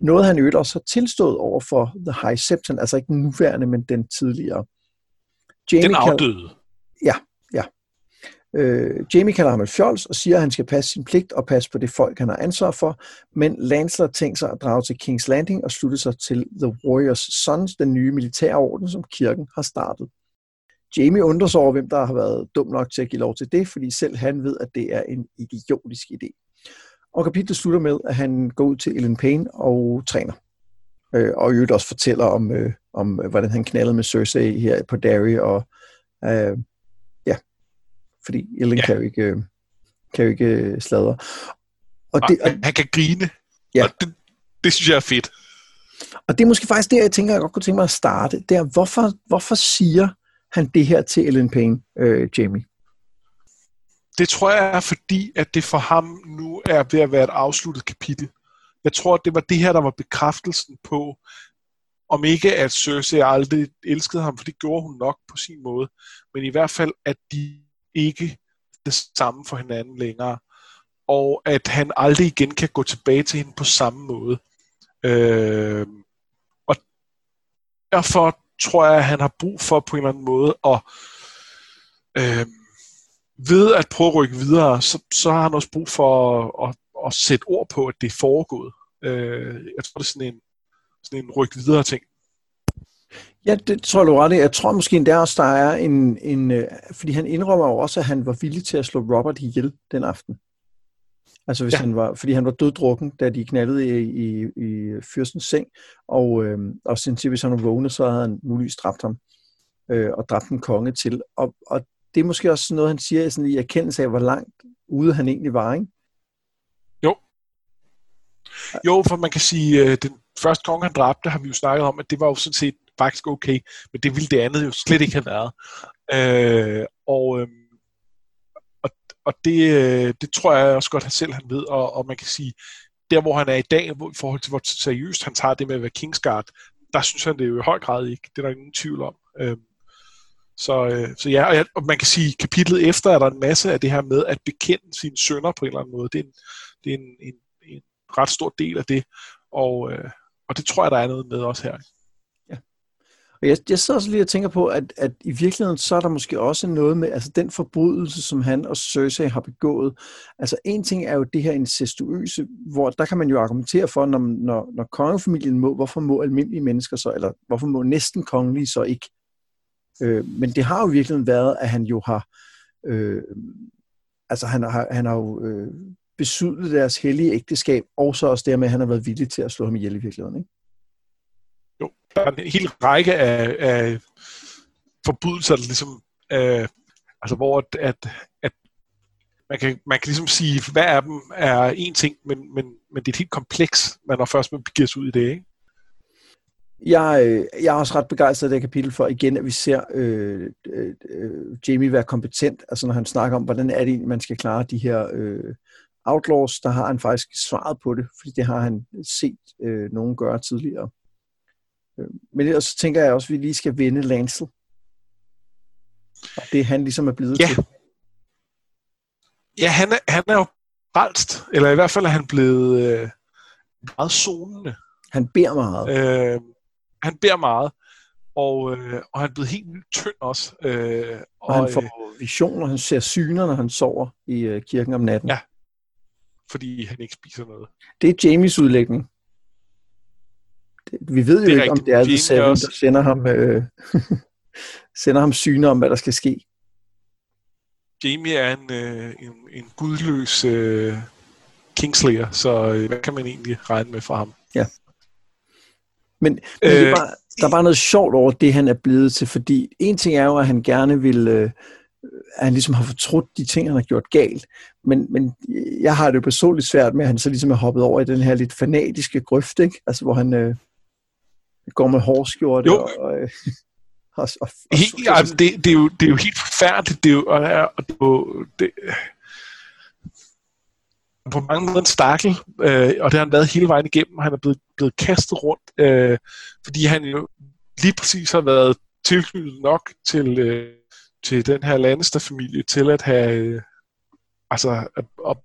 Noget han øvrigt også har tilstået over for The High Septon, altså ikke den nuværende, men den tidligere. Jamie den afdøde. Kan... Ja, ja. Øh, Jamie kalder ham et fjols og siger, at han skal passe sin pligt og passe på det folk, han har ansvar for, men Lancel har tænkt sig at drage til King's Landing og slutte sig til The Warrior's Sons, den nye militærorden, som kirken har startet. Jamie undrer sig over, hvem der har været dum nok til at give lov til det, fordi selv han ved, at det er en idiotisk idé. Og kapitlet slutter med, at han går ud til Ilyn Payne og træner. Øh, og i øvrigt også fortæller om, øh, om, hvordan han knaldede med Cersei her på Derry og... Øh, fordi Ellen ja. kan jo ikke, kan jo ikke sladre. Og det, og, han kan grine, ja. og det, det synes jeg er fedt. Og det er måske faktisk der, jeg tænker, jeg godt kunne tænke mig at starte. Det er, hvorfor, hvorfor siger han det her til Ilyn Payne, øh, Jamie? Det tror jeg er fordi, at det for ham nu er ved at være et afsluttet kapitel. Jeg tror, det var det her, der var bekræftelsen på, om ikke at Cersei aldrig elskede ham, for det gjorde hun nok på sin måde, men i hvert fald, at de ikke det samme for hinanden længere, og at han aldrig igen kan gå tilbage til hende på samme måde. Øh, og derfor tror jeg, at han har brug for på en eller anden måde, og øh, ved at prøve at rykke videre, så, så har han også brug for at, at, at sætte ord på, at det er foregået. Øh, jeg tror, det er sådan en, sådan en ryk videre ting. Ja, det tror du ret i. Jeg tror måske endda også, der er en, en... Fordi han indrømmer jo også, at han var villig til at slå Robert ihjel den aften. Altså, hvis ja. han var, fordi han var døddrukken, da de knaldede i, i, i fyrstens seng. Og, øh, og sindssygt, hvis han var vågnet, så havde han muligvis dræbt ham. Øh, og dræbt en konge til. Og, og det er måske også noget, han siger sådan i erkendelse af, hvor langt ude han egentlig var, ikke? Jo. Jo, for man kan sige, at den første konge, han dræbte, har vi jo snakket om, at det var jo sådan set faktisk okay, men det ville det andet jo slet ikke have været. Øh, og øh, og, og det, det tror jeg også godt, han selv han ved, og, og man kan sige, der hvor han er i dag, hvor, i forhold til hvor seriøst han tager det med at være Kingsguard, der synes han det jo i høj grad ikke. Det er der ingen tvivl om. Øh, så, øh, så ja, og, jeg, og man kan sige, kapitlet efter er der en masse af det her med at bekende sine synder på en eller anden måde. Det er en, det er en, en, en ret stor del af det, og, øh, og det tror jeg, der er noget med også her. Jeg, jeg sidder også lige og tænker på, at, at i virkeligheden, så er der måske også noget med, altså den forbrydelse, som han og Cersei har begået. Altså en ting er jo det her incestuøse, hvor der kan man jo argumentere for, når, når, når kongefamilien må, hvorfor må almindelige mennesker så, eller hvorfor må næsten kongelige så ikke? Øh, men det har jo i virkeligheden været, at han jo har, øh, altså han har, han har jo øh, besudlet deres hellige ægteskab, og så også dermed, at han har været villig til at slå ham ihjel i virkeligheden, ikke? Der er en hel række af, af forbrydelser, ligesom, øh, altså hvor at, at, at man, kan, man kan ligesom sige, hvad af dem er én ting, men, men, men det er et helt kompleks, man når først man begiver sig ud i det, ikke? Jeg, jeg er også ret begejstret af det kapitel for, igen, at vi ser øh, øh, Jamie være kompetent, altså når han snakker om, hvordan er det, man skal klare de her øh, outlaws, der har han faktisk svaret på det, fordi det har han set øh, nogen gøre tidligere. Men ellers så tænker jeg også, at vi lige skal vinde Lancel. Og det han ligesom er blevet ja. til. Ja, han er, han er jo frelst. Eller i hvert fald er han blevet øh, meget zonende. Han beder meget. Øh, han beder meget. Og, øh, og han er blevet helt vildt tynd også. Øh, og, og han får øh, visioner. Han ser syner, når han sover i øh, kirken om natten. Ja, fordi han ikke spiser noget. Det er Jamies udlægning. Vi ved jo ikke, om det er The Seven, der sender ham, øh, sender ham syner om, hvad der skal ske. Jamie er en, øh, en, en gudløs øh, Kingslayer, så øh, hvad kan man egentlig regne med fra ham? Ja. Men, men øh, det er bare, der er bare noget sjovt over det, han er blevet til, fordi en ting er jo, at han gerne vil... Øh, at han ligesom har fortrudt de ting, han har gjort galt. Men, men jeg har det jo personligt svært med, at han så ligesom er hoppet over i den her lidt fanatiske grøft, ikke? Altså, hvor han øh, går med hårskjorte og... og, øh, og, og, og helt, altså, det, det, er jo, det er jo helt forfærdeligt. Det er jo... Og, og det er jo det, på mange måder en stakkel, øh, og det har han været hele vejen igennem. Han er blevet, blevet kastet rundt, øh, fordi han jo lige præcis har været tilknyttet nok til, øh, til den her Lannister-familie, til at have øh, altså at, at,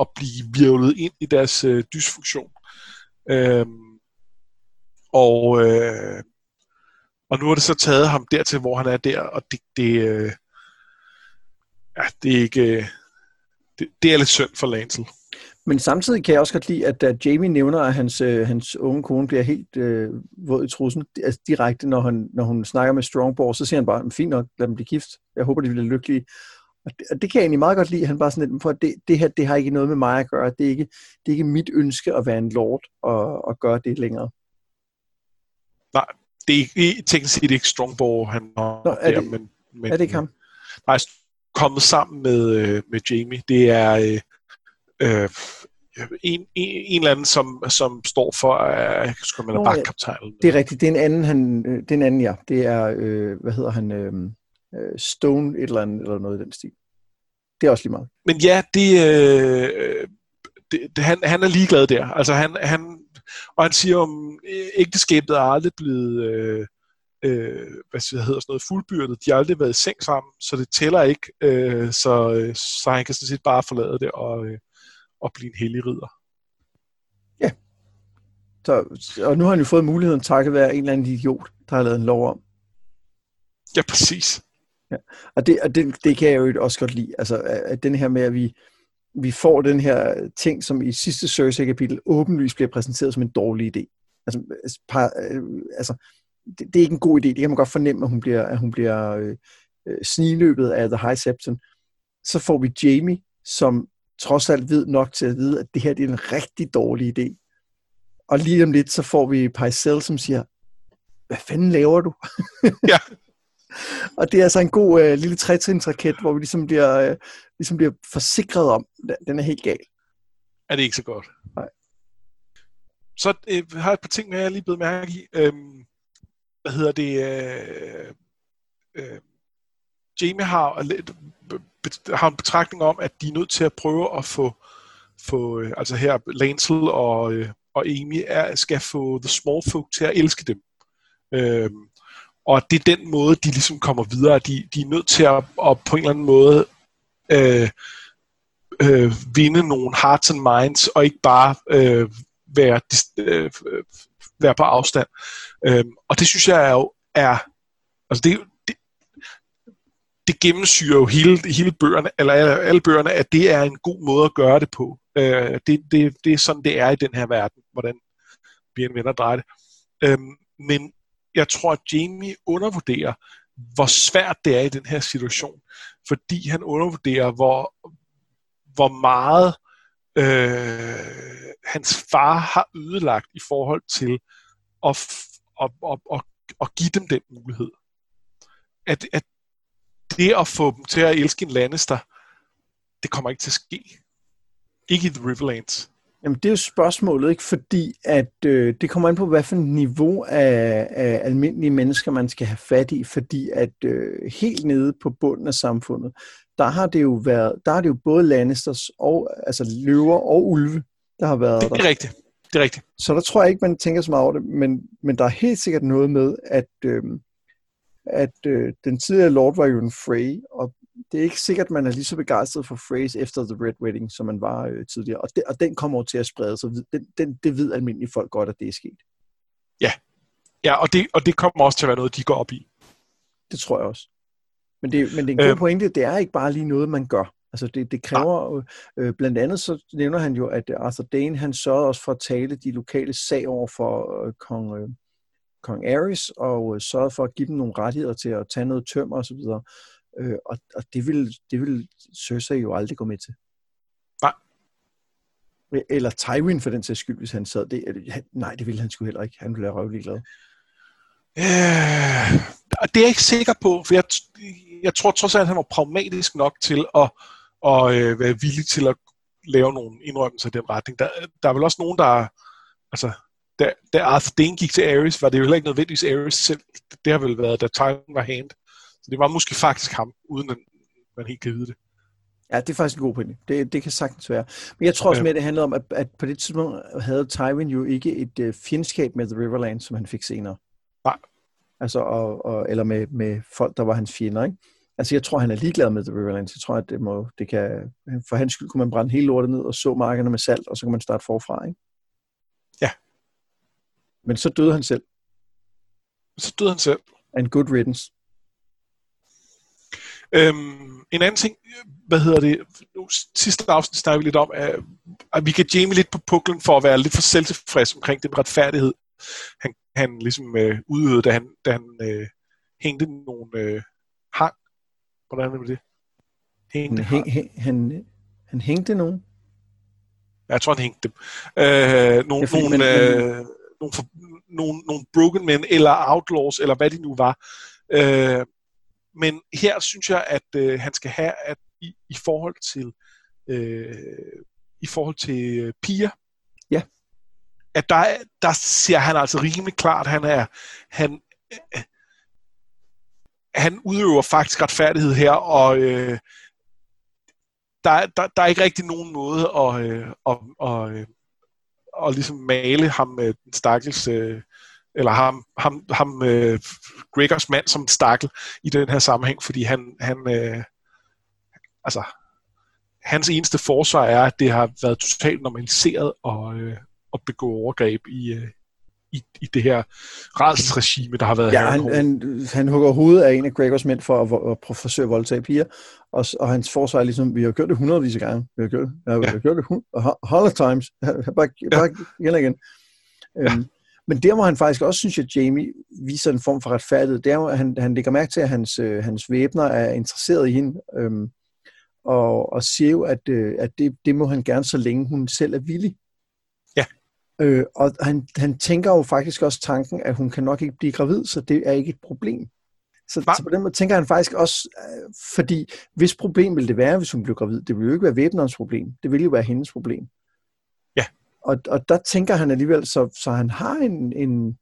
at blive virvlet ind i deres øh, dysfunktion. Øh, og øh, og nu har det så taget ham dertil, hvor han er der, og det, det, øh, ja, det er ikke... Øh, Det, det er lidt synd for Lancel. Men samtidig kan jeg også godt lide, at da Jamie nævner, at hans, øh, hans unge kone bliver helt øh, våd i trussen, altså direkte, når, han, når hun snakker med Strongbow, så siger han bare, fint nok, lad dem blive gift. Jeg håber, de bliver lykkelige. Og det, og det kan jeg egentlig meget godt lide. Han bare sådan lidt, for det, det her, det har ikke noget med mig at gøre. Det er ikke, det er ikke mit ønske at være en lord og, og gøre det længere. Nej, det er ikke, teknisk set ikke Strongbow, han har. Nå, er, der, det, men, men, er det ikke ham? Nej, kommet sammen med, øh, med Jamie. Det er øh, øh, en, en, en eller anden, som, som står for, øh, skal man bare kaptajnen. Det er rigtigt. Det er en anden, han, øh, det er en anden, ja. Det er, øh, hvad hedder han, øh, Stone et eller andet, eller noget i den stil. Det er også lige meget. Men ja, det, øh, det, det han, han er ligeglad der. Altså han, han, og han siger om ægteskabet er aldrig blevet... Øh, Øh, hvad hedder sådan noget, fuldbyrdet, de har aldrig været i seng sammen, så det tæller ikke, øh, så, øh, så han kan sådan set bare forlade det og, øh, og blive en hellig ridder. Ja. Så, og nu har han jo fået muligheden takket være en eller anden idiot, der har lavet en lov om. Ja, præcis. Ja. Og, det, og det, det kan jeg jo også godt lide, altså at den her med, at vi, vi får den her ting, som i sidste Cersei-kapitel åbenlyst bliver præsenteret som en dårlig idé. Altså, par, altså Det, det er ikke en god idé. Det kan man godt fornemme, at hun bliver, at hun bliver øh, snigløbet af The High Septon. Så får vi Jamie, som trods alt ved nok til at vide, at det her det er en rigtig dårlig idé. Og lige om lidt, så får vi Pycelle, som siger, hvad fanden laver du? Ja. Og det er altså en god øh, lille tretrinsraket, hvor vi ligesom bliver, øh, ligesom bliver forsikret om, den er helt gal. Er det ikke så godt? Nej. Så øh, har jeg et par ting, jeg lige blevet mærke i. Øhm Hvad hedder det? Øh, øh, Jamie har, har en betragtning om, at de er nødt til at prøve at få, få altså her Lancel og, og Amy er, skal få The Small Folk til at elske dem. Øh, og det er den måde, de ligesom kommer videre. De, de er nødt til at, at på en eller anden måde øh, øh, vinde nogle hearts and minds, og ikke bare øh, være... Øh, være på afstand. Øhm, og det synes jeg er jo er, altså det, det, det gennemsyrer jo hele, hele bøgerne, eller alle bøgerne, at det er en god måde at gøre det på. Øh, det, det, det er sådan, det er i den her verden, hvordan Brienne vender og drejer det. Øhm, men jeg tror, at Jamie undervurderer, hvor svært det er i den her situation, fordi han undervurderer, hvor, hvor meget Øh, hans far har ødelagt i forhold til at, at, at, at, at give dem den mulighed. At, at det at få dem til at elske en Lannister, det kommer ikke til at ske. Ikke i The Riverlands. Jamen det er jo spørgsmålet, ikke? Fordi at, øh, det kommer an på, hvad for et niveau af, af almindelige mennesker, man skal have fat i. Fordi at øh, helt nede på bunden af samfundet, der har det jo været, der har det jo både Lannisters og altså løver og ulve, der har været der. Det er rigtigt. Det er rigtigt. Så der tror jeg ikke, man tænker så meget over det, men, men der er helt sikkert noget med, at, øh, at øh, den tidligere lord var jo en Frey, og det er ikke sikkert, man er lige så begejstret for Freys efter The Red Wedding, som man var øh, tidligere, og, de, og den kommer over til at sprede sig. Den, den, det ved almindelige folk godt, at det er sket. Ja, ja og, det, og det kommer også til at være noget, de går op i. Det tror jeg også. Men det, men det er en god øh, pointe, det er ikke bare lige noget, man gør. Altså det, det kræver, øh, blandt andet så nævner han jo, at Arthur Dane, han sørgede også for at tale de lokale sag over for øh, kong, øh, kong Aerys, og øh, sørgede for at give dem nogle rettigheder til at tage noget tømmer osv., og, øh, og, og det ville det vil Cersei jo aldrig gå med til. Nej. Eller Tywin for den sags skyld, hvis han sad det. Eller, nej, det ville han sgu heller ikke. Han ville være røvlig glad. Øh, det er jeg ikke sikker på, for jeg, jeg tror trods alt, at han var pragmatisk nok til at, at øh, være villig til at lave nogle indrømmelser i den retning. Der, der er vel også nogen, der... Altså, da, da Arthur Dane gik til Aerys, var det jo heller ikke nødvendigvis Aerys selv. Det har vel været, da Tywin var hand. Så det var måske faktisk ham, uden at man helt kan vide det. Ja, det er faktisk en god pointe. Det, det kan sagtens være. Men jeg tror også mere, det handlede om, at, at på det tidspunkt havde Tywin jo ikke et øh, fjendskab med The Riverlands, som han fik senere. Nej. altså, og, og, eller med, med folk, der var hans fjender, ikke? Altså, jeg tror, han er ligeglad med The Riverlands. Jeg tror, at det, må, det kan... For hans skyld kunne man brænde hele lortet ned og så markerne med salt, og så kan man starte forfra, ikke? Ja. Men så døde han selv. Så døde han selv. And good riddance. Øhm, en anden ting, hvad hedder det? Sidste afsnit snakker vi lidt om, at, at vi kan Jamie lidt på puklen for at være lidt for selvtilfreds omkring den retfærdighed, han, han ligesom øh, udøvede, da han, da han øh, hængte nogle øh, hang. Hvordan er det? Hængte han, hæng, han, han hængte nogen? Ja, jeg tror, han hængte dem. Øh, nogle, ja, nogle, man, øh, man... Nogle, for, nogle, nogle broken men, eller outlaws, eller hvad de nu var. Øh, men her synes jeg, at øh, han skal have, at i, i forhold til øh, i forhold til øh, piger, ja. At der, der ser han altså rimelig klart, han er, han øh, han udøver faktisk retfærdighed her, og øh, der, der, der er ikke rigtig nogen måde at, øh, at, at, at, at ligesom male ham, den stakkels, øh, eller ham, ham, ham øh, Gregors mand som en stakkel i den her sammenhæng, fordi han, han øh, altså, hans eneste forsvar er, at det har været totalt normaliseret og, øh, at begå overgreb i... Øh, I, i det her rædselsregime, der har været ja, her. Han, han, han hugger hovedet af en af Gregors mænd for at, at, at, at forsøge at voldtage piger, og, og hans forsvar er ligesom, vi har gjort det hundredvis af gange. Vi har gjort, ja, ja. Vi har gjort det hundred times. Bare, bare ja. igen og igen. Ja. Øhm, men der, hvor han faktisk også synes, at Jamie viser en form for retfærdighed, der hvor han, han lægger mærke til, at hans, øh, hans væbner er interesseret i hende, øhm, og, og siger jo, at, øh, at det, det må han gerne, så længe hun selv er villig. Øh, og han, han tænker jo faktisk også tanken, at hun kan nok ikke blive gravid, så det er ikke et problem. Så, så på den måde tænker han faktisk også, øh, fordi hvis problem ville det være, hvis hun blev gravid, det ville jo ikke være væbnerens problem, det ville jo være hendes problem. Ja. Og, og der tænker han alligevel, så, så han har en, en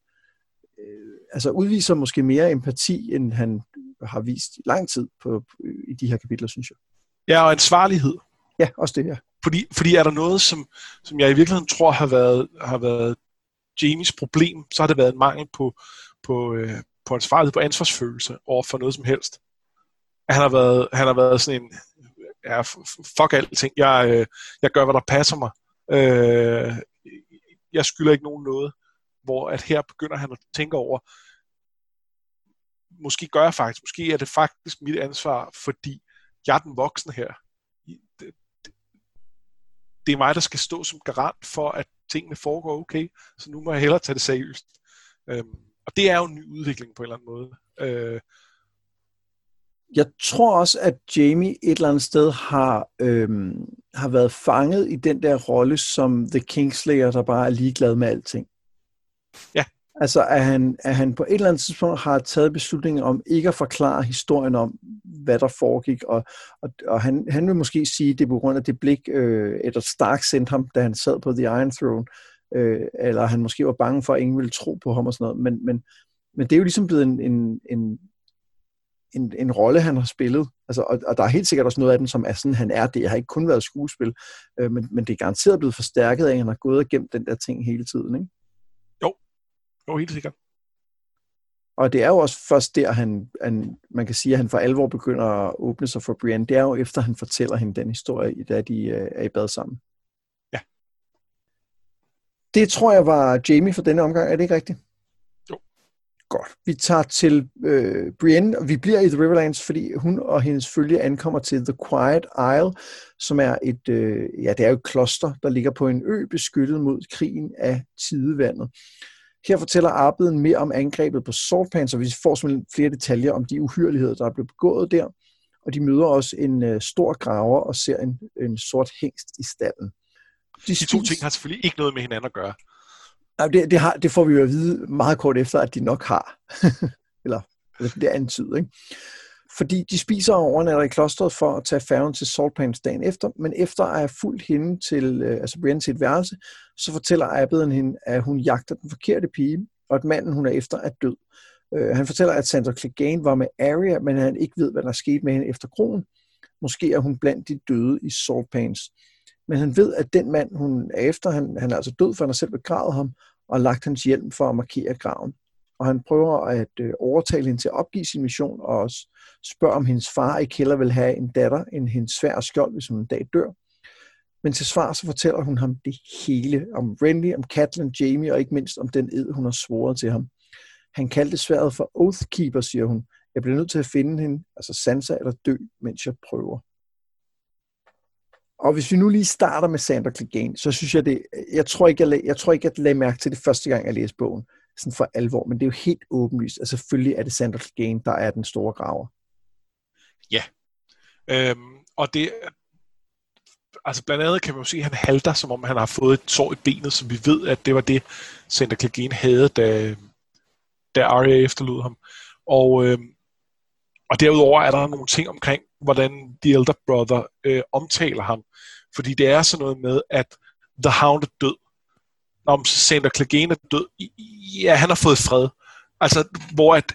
øh, altså udviser måske mere empati, end han har vist i lang tid på, på, i de her kapitler, synes jeg. Ja, og ansvarlighed. Ja, også det, ja. Fordi, fordi er der noget, som, som jeg i virkeligheden tror har været, har været Jamies problem, så har det været en mangel på, på, øh, på ansvarlighed, på ansvarsfølelse over for noget som helst. Han har været, han har været sådan en, ja, fuck alting, jeg, øh, jeg gør, hvad der passer mig. Øh, jeg skylder ikke nogen noget, hvor at her begynder han at tænke over, måske gør jeg faktisk, måske er det faktisk mit ansvar, fordi jeg er den voksne her. Det er mig, der skal stå som garant for, at tingene foregår okay, så nu må jeg hellere tage det seriøst. Øhm, og det er jo en ny udvikling på en eller anden måde. Øh. Jeg tror også, at Jamie et eller andet sted har, øhm, har været fanget i den der rolle som The Kingslayer, der bare er ligeglad med alting. Ja. Altså, at han, at han på et eller andet tidspunkt har taget beslutningen om ikke at forklare historien om, hvad der foregik, og, og, og han, han vil måske sige, det er på grund af det blik, øh, Eddard Stark sendte ham, da han sad på The Iron Throne, øh, eller han måske var bange for, at ingen ville tro på ham og sådan noget, men, men, men det er jo ligesom blevet en, en, en, en, en rolle, han har spillet, altså, og, og der er helt sikkert også noget af den, som er sådan, han er det, jeg har ikke kun været skuespil, øh, men, men det er garanteret blevet forstærket af, at han har gået og gemt den der ting hele tiden, ikke? Jo, helt sikkert. Og det er jo også først der, han, han, man kan sige, at han for alvor begynder at åbne sig for Brienne. Det er jo efter, han fortæller hende den historie, da de øh, er i bad sammen. Ja. Det tror jeg var Jamie for denne omgang. Er det ikke rigtigt? Jo. Godt. Vi tager til øh, Brienne, og vi bliver i The Riverlands, fordi hun og hendes følge ankommer til The Quiet Isle, som er et, øh, ja, det er jo et kloster, der ligger på en ø beskyttet mod krigen af tidevandet. Her fortæller Arbeden mere om angrebet på Salt Pains, så vi får simpelthen flere detaljer om de uhyreligheder, der er blevet begået der. Og de møder også en øh, stor graver og ser en, en sort hingst i stallen. De, de to ting har selvfølgelig ikke noget med hinanden at gøre. Nej, det, det, har, det får vi jo at vide meget kort efter, at de nok har. eller, eller det er antydet, ikke? Fordi de spiser og overnatter i klosteret for at tage færgen til Salt Pains dagen efter, men efter at have fulgt hende til, altså Brienne til et værelse, så fortæller abbeden hende, at hun jagter den forkerte pige, og at manden, hun er efter, er død. Uh, han fortæller, at Sandor Clegane var med Arya, men han ikke ved, hvad der er sket med hende efter krogen. Måske er hun blandt de døde i Salt Pains. Men han ved, at den mand, hun er efter, han, han er altså død, for han har selv begravet ham, og lagt hans hjelm for at markere graven. og han prøver at øh, overtale hende til at opgive sin mission, og også spørger, om hendes far ikke heller vil have en datter, end hendes sværd og skjold, hvis hun en dag dør. Men til svar, så fortæller hun ham det hele, om Renly, om Catelyn, Jamie, og ikke mindst om den ed, hun har svoret til ham. Han kaldte sværdet for Oathkeeper, siger hun. Jeg bliver nødt til at finde hende, altså Sansa, eller dø, mens jeg prøver. Og hvis vi nu lige starter med Sandor Clegane, så synes jeg det, jeg tror ikke, jeg, jeg tror ikke, jeg lagde mærke til det første gang, jeg læste bogen, sådan for alvor, men det er jo helt åbenlyst, altså selvfølgelig er det Sandor Clegane, der er den store graver. Ja, øhm, og det, altså blandt andet kan man jo se, at han halter, som om han har fået et sår i benet, som vi ved, at det var det, Sandor Clegane havde, da, da Arya efterlod ham. Og, øhm, og derudover er der nogle ting omkring, hvordan The Elder Brother øh, omtaler ham. Fordi det er sådan noget med, at The Hound er død. Om Sandor Clegane er død. Ja, han har fået fred. Altså, hvor at,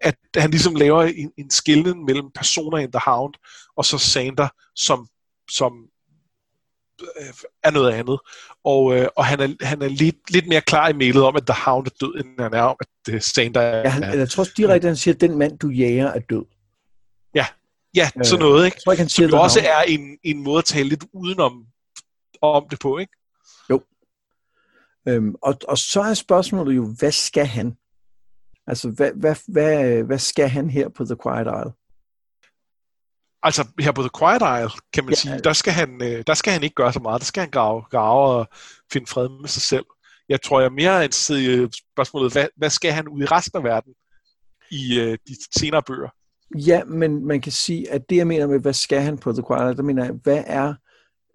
at han ligesom laver en, en skillen mellem personer i The Hound, og så Sandor, som, som øh, er noget andet. Og, øh, og han er, han er lidt, lidt mere klar i mailet om, at The Hound er død, end han er om, at øh, Sandor er... Ja, han, jeg tror også direkte, at han siger, at den mand, du jager, er død. Ja, ja, sådan noget, ikke? Tror, kan som også er en, en måde at tale lidt udenom om det på, ikke? Jo. Øhm, og, og så er spørgsmålet jo, hvad skal han? Altså, hvad, hvad, hvad, hvad skal han her på The Quiet Isle? Altså, her på The Quiet Isle, kan man ja, sige, der skal, han, der skal han ikke gøre så meget. Der skal han grave, grave og finde fred med sig selv. Jeg tror, jeg er mere interesseret i spørgsmålet, hvad, hvad skal han ud i resten af verden i øh, de senere bøger? Ja, men man kan sige, at det jeg mener med, hvad skal han på The Quiet Isle, der mener jeg, hvad er,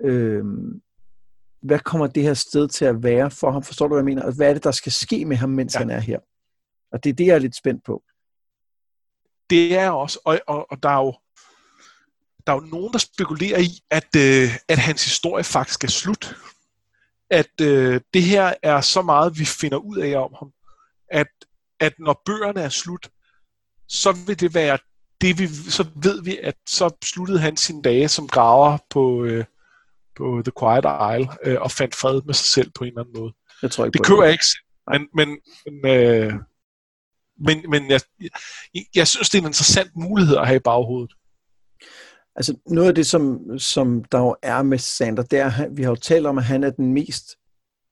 øh, hvad kommer det her sted til at være for ham? Forstår du, hvad jeg mener? Og hvad er det, der skal ske med ham, mens ja. han er her? Og det er det, jeg er lidt spændt på. Det er også, og, og, og der er jo, der er jo nogen, der spekulerer i, at, øh, at hans historie faktisk er slut. At øh, det her er så meget, vi finder ud af om ham, at, at når bøgerne er slut, så vil det være det vi, så ved vi, at så sluttede han sine dage som graver på, øh, på The Quiet Isle øh, og fandt fred med sig selv på en eller anden måde. Jeg tror ikke det køber jeg ikke, men, men, men, øh, men, men jeg, jeg, jeg synes, det er en interessant mulighed at have i baghovedet. Altså noget af det, som, som der jo er med Sandor, det er, vi har jo talt om, at han er den mest,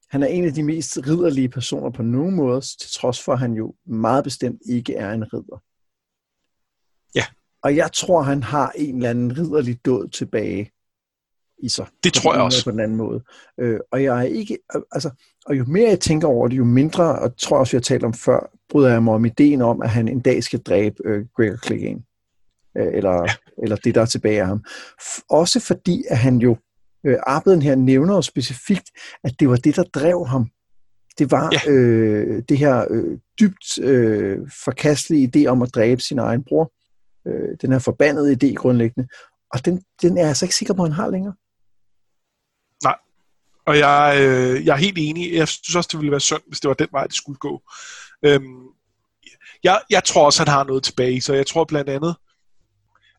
han er en af de mest ridderlige personer på nogen måde, til trods for, at han jo meget bestemt ikke er en ridder. Ja. Og jeg tror, han har en eller anden ridderlig død tilbage i sig. Det tror jeg også. På den anden måde. Øh, og jeg er ikke, altså, og jo mere jeg tænker over det, jo mindre, og tror også, vi har talt om før, bryder jeg mig om ideen om, at han en dag skal dræbe øh, Gregor Clegane. Øh, eller, ja. eller det, der er tilbage af ham. F- også fordi, at han jo, øh, Arpeden her nævner jo specifikt, at det var det, der drev ham. Det var ja. øh, det her øh, dybt øh, forkastelige idé om at dræbe sin egen bror. Øh, den her forbandede idé grundlæggende, og den, den er jeg altså ikke sikker på, han har længere. Nej, og jeg, øh, jeg er helt enig. Jeg synes også, det ville være synd, hvis det var den vej, det skulle gå. Øhm, jeg, jeg tror også, han har noget tilbage, så jeg tror blandt andet,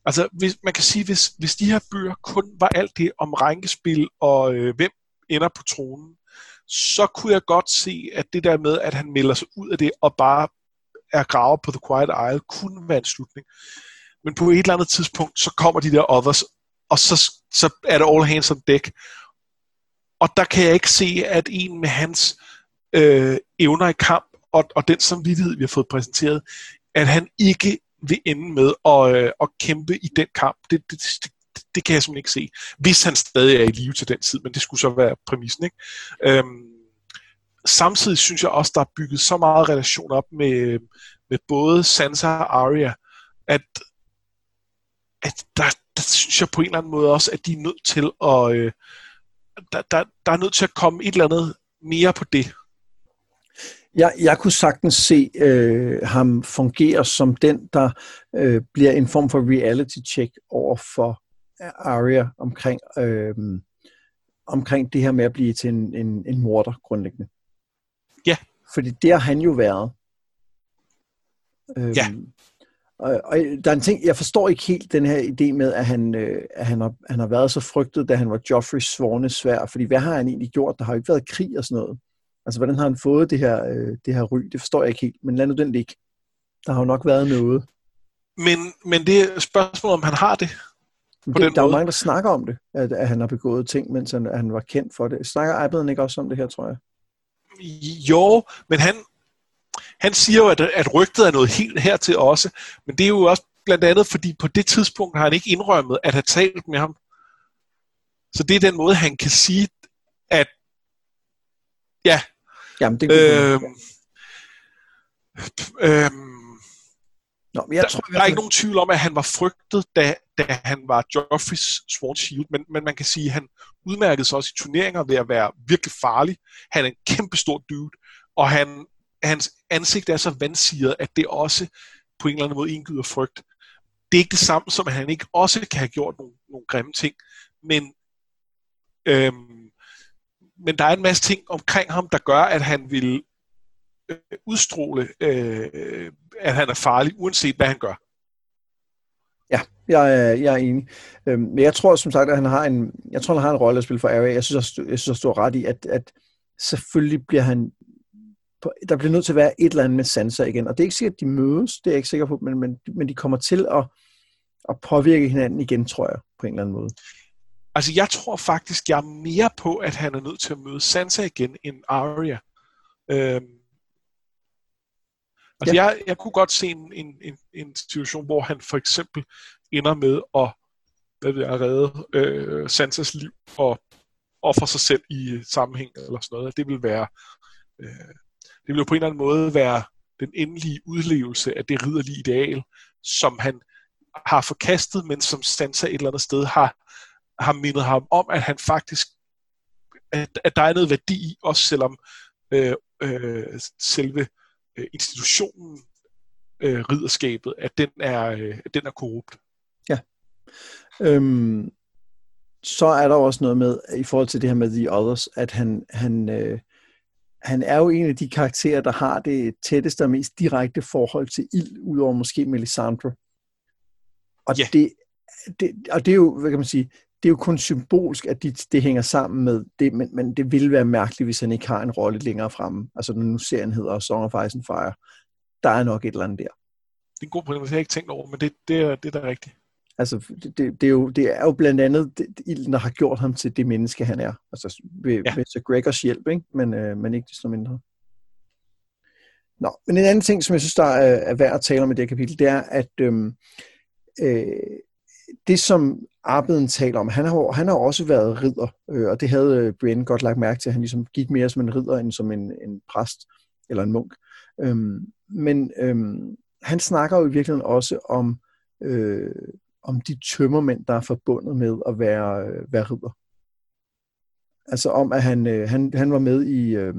altså hvis, man kan sige, hvis, hvis de her bøger kun var alt det om rænkespil og øh, hvem ender på tronen, så kunne jeg godt se, at det der med, at han melder sig ud af det og bare er graver på The Quiet Isle, kunne være en slutning. Men på et eller andet tidspunkt, så kommer de der others, og så, så er det all hands on deck. Og der kan jeg ikke se, at en med hans øh, evner i kamp, og, og den samvittighed, vi har fået præsenteret, at han ikke vil ende med at, øh, at kæmpe i den kamp. Det, det, det, det kan jeg simpelthen ikke se. Hvis han stadig er i live til den tid, men det skulle så være præmissen, ikke? Øhm, Samtidig synes jeg også, der er bygget så meget relation op med, med både Sansa og Arya, at, at der, der synes jeg på en eller anden måde også, at de er nødt til at øh, der, der, der er nødt til at komme et eller andet mere på det. Jeg, jeg kunne sagtens se øh, ham fungere som den, der øh, bliver en form for reality check over for Arya omkring øh, omkring det her med at blive til en, en, en morder grundlæggende. Ja. Fordi det har han jo været. Øhm, ja. Og, og der er en ting, jeg forstår ikke helt den her idé med, at han, øh, at han, har, han har været så frygtet, da han var Joffreys svorne sværd, fordi hvad har han egentlig gjort? Der har jo ikke været krig og sådan noget. Altså, hvordan har han fået det her, øh, det her ry? Det forstår jeg ikke helt, men lad nu den ligge. Der har jo nok været noget. Men, men det er spørgsmålet, om han har det. På det den der måde. Er jo mange, der snakker om det, at, at han har begået ting, mens han, han var kendt for det. Snakker Ejbeden ikke også om det her, tror jeg? Jo, men han, han siger jo, at, at rygtet er noget helt hertil også. Men det er jo også blandt andet, fordi på det tidspunkt har han ikke indrømmet at have talt med ham. Så det er den måde, han kan sige, at ja, jamen, det er øhm, øhm, Nå, men jeg der, tror, der er ikke nogen tvivl om, at han var frygtet, da, da han var Joffreys Sworn Shield, men, men man kan sige, at han udmærkede sig også i turneringer ved at være virkelig farlig. Han er en kæmpe stor dude, og han, hans ansigt er så vandsiret, at det også på en eller anden måde indgyder frygt. Det er ikke det samme, som at han ikke også kan have gjort nogle, nogle grimme ting, men øhm, men der er en masse ting omkring ham, der gør, at han vil øh, udstråle, øh, at han er farlig, uanset hvad han gør. Ja, jeg er, jeg er enig. Øhm, men jeg tror som sagt, at han har en, jeg tror, han har en rolle at spille for Arya. Jeg synes, jeg, jeg synes, jeg står ret i, at, at selvfølgelig bliver han, på, der bliver nødt til at være et eller andet med Sansa igen. Og det er ikke sikkert, at de mødes, det er jeg ikke sikker på, men, men, men de kommer til at, at påvirke hinanden igen, tror jeg, på en eller anden måde. Altså, jeg tror faktisk, jeg er mere på, at han er nødt til at møde Sansa igen, end Arya. Øhm, altså, ja. jeg, jeg kunne godt se en, en, en situation, hvor han for eksempel ender med at, hvad ved jeg, redde øh, Sansas liv og ofre sig selv i sammenhæng, eller sådan noget. Det vil være, øh, det vil jo på en eller anden måde være den endelige udlevelse af det ridderlige ideal, som han har forkastet, men som Sansa et eller andet sted har har mindet ham om, at han faktisk, at, at der er noget værdi i, også selvom øh, øh, selve øh, institutionen, øh, ridderskabet, at den er, øh, den er korrupt. Ja. Øhm, så er der også noget med, i forhold til det her med The Others, at han, han, øh, han er jo en af de karakterer, der har det tætteste og mest direkte forhold til ild, udover måske Melisandre. Og ja. det, det, og det er jo, hvad kan man sige, det er jo kun symbolsk, at det, det hænger sammen med det, men, men det ville være mærkeligt, hvis han ikke har en rolle længere fremme. Altså, nu serien hedder Song of Ice and Fire. Der er nok et eller andet der. Det er en god problem, jeg har ikke tænkt over, men det, det, er, det er da rigtigt. Altså, det, det, det, er jo, det er jo blandt andet ilden, der har gjort ham til det menneske, han er. Altså, ved, ja. ved så Gregors hjælp, ikke? Men, øh, men ikke desto mindre. Nå, men en anden ting, som jeg synes, der er, er værd at tale om i det her kapitel, det er, at øh, øh, det, som Arben taler om, han har, han har også været ridder, øh, og det havde øh, Brienne godt lagt mærke til, at han ligesom gik mere som en ridder, end som en, en præst eller en munk. Øhm, men øhm, han snakker jo i virkeligheden også om, øh, om de tømmermænd, der er forbundet med at være, øh, være ridder. Altså om, at han, øh, han, han var med i øh,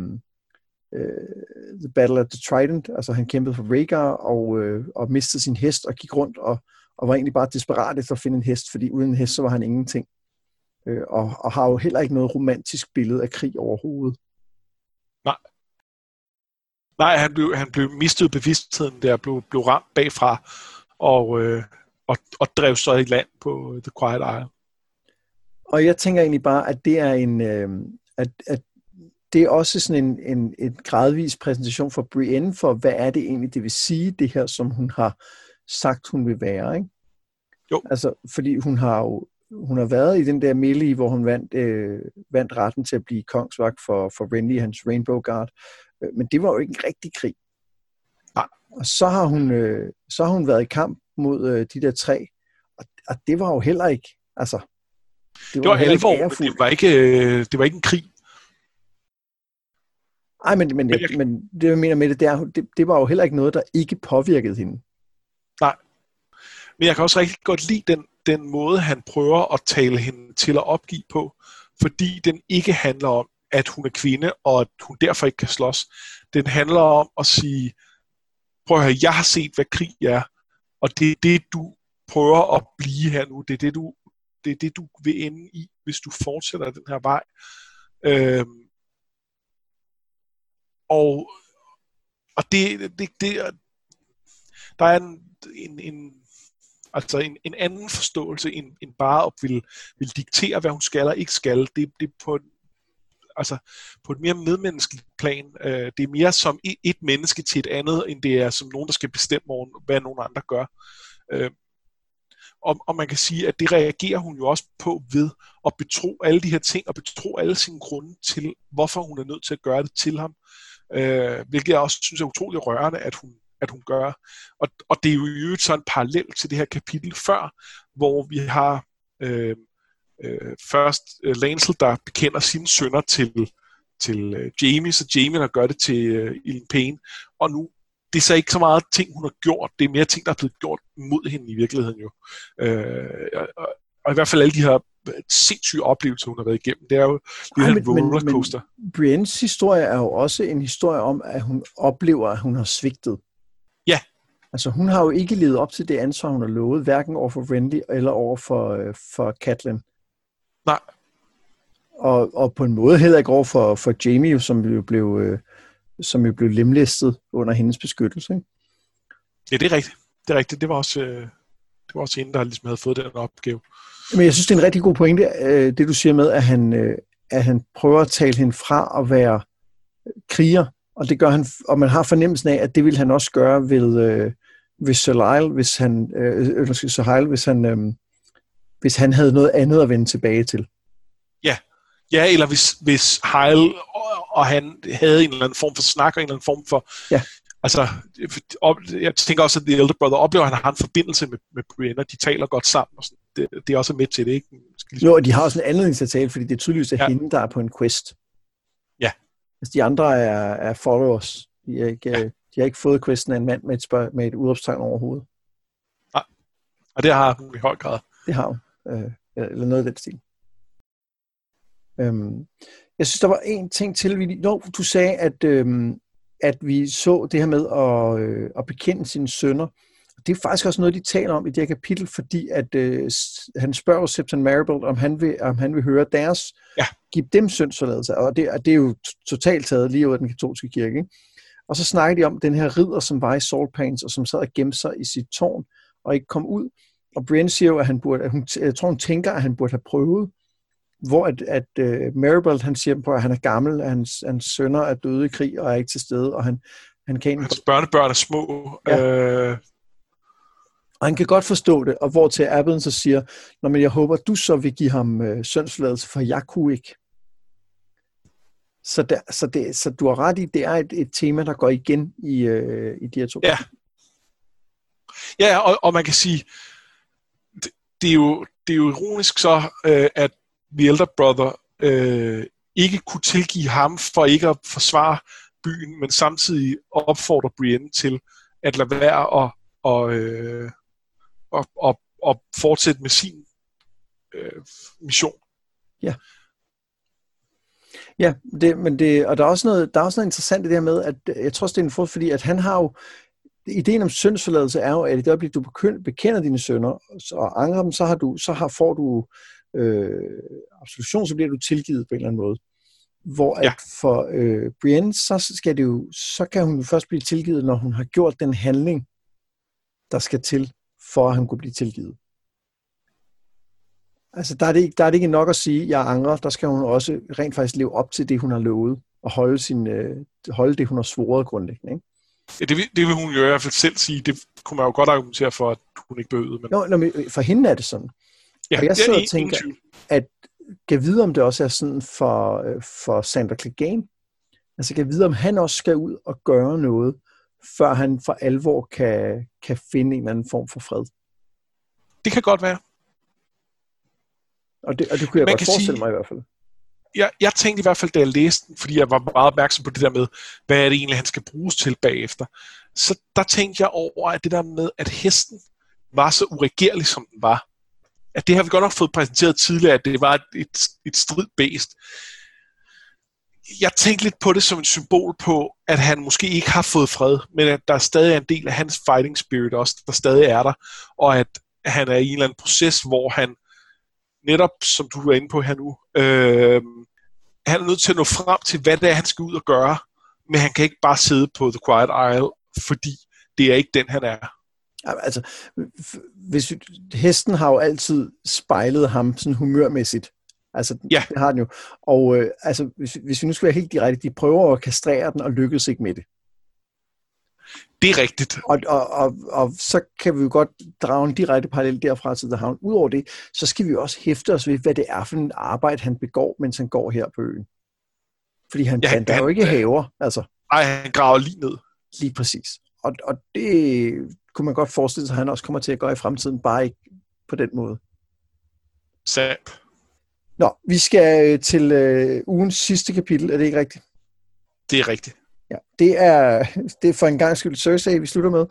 øh, The Battle at the Trident, altså han kæmpede for Rhaegar og, øh, og mistede sin hest og gik rundt og og var egentlig bare desperat efter at finde en hest, fordi uden en hest, så var han ingenting. Øh, og, og har jo heller ikke noget romantisk billede af krig overhovedet. Nej. Nej, han blev, han blev mistet bevidstheden, der blev, blev ramt bagfra, og, øh, og, og drev så i land på The Quiet Isle. Og jeg tænker egentlig bare, at det er en, øh, at, at det er også sådan en, en, en gradvis præsentation for Brienne, for hvad er det egentlig, det vil sige, det her, som hun har sagt, hun vil være, ikke? Jo. Altså, fordi hun har jo hun har været i den der melee, hvor hun vandt, øh, vandt retten til at blive kongsvagt for, for Renly, hans Rainbow Guard. Men det var jo ikke en rigtig krig. Nej. Og så har hun, øh, så har hun været i kamp mod øh, de der tre, og, og det var jo heller ikke, altså... Det var alvor, men det var ikke, øh, det var ikke en krig. Nej, men, men, jeg... men det, jeg mener med det, det, er, det, det var jo heller ikke noget, der ikke påvirkede hende. Nej, men jeg kan også rigtig godt lide den, den måde, han prøver at tale hende til at opgive på, fordi den ikke handler om, at hun er kvinde, og at hun derfor ikke kan slås. Den handler om at sige, prøv at høre, jeg har set, hvad krig er, og det er det, du prøver at blive her nu. Det er det, du, det er det, du vil ende i, hvis du fortsætter den her vej. Øhm, og og det, det, det, der er en En, en, altså en, en anden forståelse end, end bare at ville, ville diktere, hvad hun skal og ikke skal. Det, det på, altså på et mere medmenneskeligt plan. Øh, det er mere som et, et menneske til et andet, end det er som nogen, der skal bestemme over, hvad nogen andre gør. Øh, og, og man kan sige, at det reagerer hun jo også på ved at betro alle de her ting, og betro alle sine grunde til, hvorfor hun er nødt til at gøre det til ham. Øh, hvilket jeg også synes er utroligt rørende, at hun at hun gør. Og, og det er jo i øvrigt så en parallel til det her kapitel før, hvor vi har øh, øh, først øh, Lancel, der bekender sine sønner til, til øh, Jamie, så Jamie, der gør det til øh, Ilyn Payne. Og nu, det er så ikke så meget ting, hun har gjort, det er mere ting, der er blevet gjort mod hende i virkeligheden jo. Øh, og, og, og i hvert fald alle de her sindssyge oplevelser, hun har været igennem. Det er jo det her rollercoaster. Men, men Briennes historie er jo også en historie om, at hun oplever, at hun har svigtet. Altså hun har jo ikke levet op til det ansvar, hun har lovet, hverken over for Renly eller over for, øh, for Catelyn. Nej. Og, og på en måde heller ikke over for, for Jamie, som jo blev, øh, som jo blev lemlæstet under hendes beskyttelse. Ikke? Ja, det er rigtigt. Det er rigtigt. Det var også, øh, det var også hende, der ligesom havde fået den opgave. Men jeg synes, det er en rigtig god pointe, øh, det du siger med, at han, øh, at han prøver at tale hende fra at være kriger. Og det gør han, og man har fornemmelsen af, at det ville han også gøre ved øh, ved Sir Lyle, hvis han øh, øh, Sir Lyle, hvis han øh, hvis han havde noget andet at vende tilbage til. Ja, ja, eller hvis hvis Lyle og, og han havde en eller anden form for snak og en eller anden form for. Ja. Altså, jeg tænker også, at The Elder Brother oplever, at han har en forbindelse med, med Brienne, og de taler godt sammen, og sådan. Det, det er også med til det, ikke? Ligesom... Jo, og de har også en anledning til at tale, fordi det er tydeligvis at ja. hende, der er på en quest. De andre er, er followers. De har ikke, ja. de har ikke fået questen af en mand med et, spørg- med et udopstegn overhovedet. Nej, og det har hun i høj grad. Det har hun. Øh, eller noget af den stil. Øhm, jeg synes, der var en ting til. Nå, du sagde, at, øhm, at vi så det her med at, øh, at bekende sine sønner. Det er faktisk også noget, de taler om i det her kapitel, fordi at, øh, han spørger Septon Maribald, om han vil, om han vil høre deres, ja. give dem syndsforladelse. Og det, og det er jo totalt taget lige ud af den katolske kirke. Ikke? Og så snakker de om den her ridder, som var i Salt Pains, og som sad og gemte sig i sit tårn, og ikke kom ud. Og Brienne siger jo, at, han burde, at hun, jeg tror, hun tænker, at han burde have prøvet, hvor at, at uh, Maribald, han siger på, at han er gammel, at hans, hans sønner er døde i krig, og er ikke til stede, og han, han kan... Hans børnebørn er små... Ja. Øh... Og han kan godt forstå det, og hvor til Abbeden så siger, nå, men jeg håber, du så vil give ham øh, syndsforladelse, for jeg kunne ikke. Så, der, så, det, så du har ret i, det er et, et tema, der går igen i, øh, i de her to. Ja, ja og, og man kan sige, det, det, er, jo, det er jo ironisk så, øh, at The Elder Brother øh, ikke kunne tilgive ham for ikke at forsvare byen, men samtidig opfordrer Brienne til at lade være at og øh, Og, og, og fortsætte med sin øh, mission. Ja. Ja, det, men det, og der er også noget, der er også noget interessant i det her med, at jeg tror, det er en fordel, fordi at han har jo, ideen om syndsforladelse er jo, at i det øjeblik, du bekender dine synder og angrer dem, så har du, så har, får du øh, absolution, så bliver du tilgivet på en eller anden måde. Hvor at ja. for øh, Brienne, så skal det jo, så kan hun jo først blive tilgivet, når hun har gjort den handling, der skal til, for at han kunne blive tilgivet. Altså, der er det ikke, der er det ikke nok at sige, jeg angrer, der skal hun også rent faktisk leve op til det, hun har lovet, og holde, sin, øh, holde det, hun har svoret grundlæggende. Ikke? Ja, det vil, det vil hun jo i hvert fald selv sige, det kunne man jo godt argumentere for, at hun ikke behøvede. Men... Nå, nå, for hende er det sådan. Ja, og jeg sidder og tænker, at kan vide, om det også er sådan for, for Sandor Clegane. Altså, kan vide, om han også skal ud og gøre noget, før han for alvor kan, kan finde en eller anden form for fred. Det kan godt være. Og det, og det kunne jeg Man godt forestille sige, mig i hvert fald. Jeg, jeg tænkte i hvert fald, da jeg læste den, fordi jeg var meget opmærksom på det der med, hvad er det egentlig, han skal bruges til bagefter. Så der tænkte jeg over, at det der med, at hesten var så uregerlig, som den var. At det har vi godt nok fået præsenteret tidligere, at det var et, et, et stridbæst. Jeg tænkte lidt på det som et symbol på, at han måske ikke har fået fred, men at der stadig er en del af hans fighting spirit også, der stadig er der, og at han er i en eller anden proces, hvor han netop, som du er inde på her nu, øh, han er nødt til at nå frem til, hvad det er, han skal ud og gøre, men han kan ikke bare sidde på The Quiet Isle, fordi det er ikke den, han er. Altså, hvis, hesten har jo altid spejlet ham sådan humørmæssigt. Altså, ja. Det har den jo. Og øh, altså, hvis, hvis vi nu skal være helt direkte, de prøver at kastrere den og lykkes ikke med det. Det er rigtigt. Og, og, og, og så kan vi jo godt drage en direkte parallel derfra til The Hound. Udover det, så skal vi jo også hæfte os ved, hvad det er for en arbejde, han begår, mens han går her på øen. Fordi han, ja, han der jo ikke haver. Altså. Nej, han graver lige ned. Lige præcis. Og, og det kunne man godt forestille sig, at han også kommer til at gøre i fremtiden, bare ikke på den måde. Sandt. Nå, vi skal til øh, ugens sidste kapitel, er det ikke rigtigt? Det er rigtigt. Ja, det er, det er for en gang skyld Cersei, vi slutter med.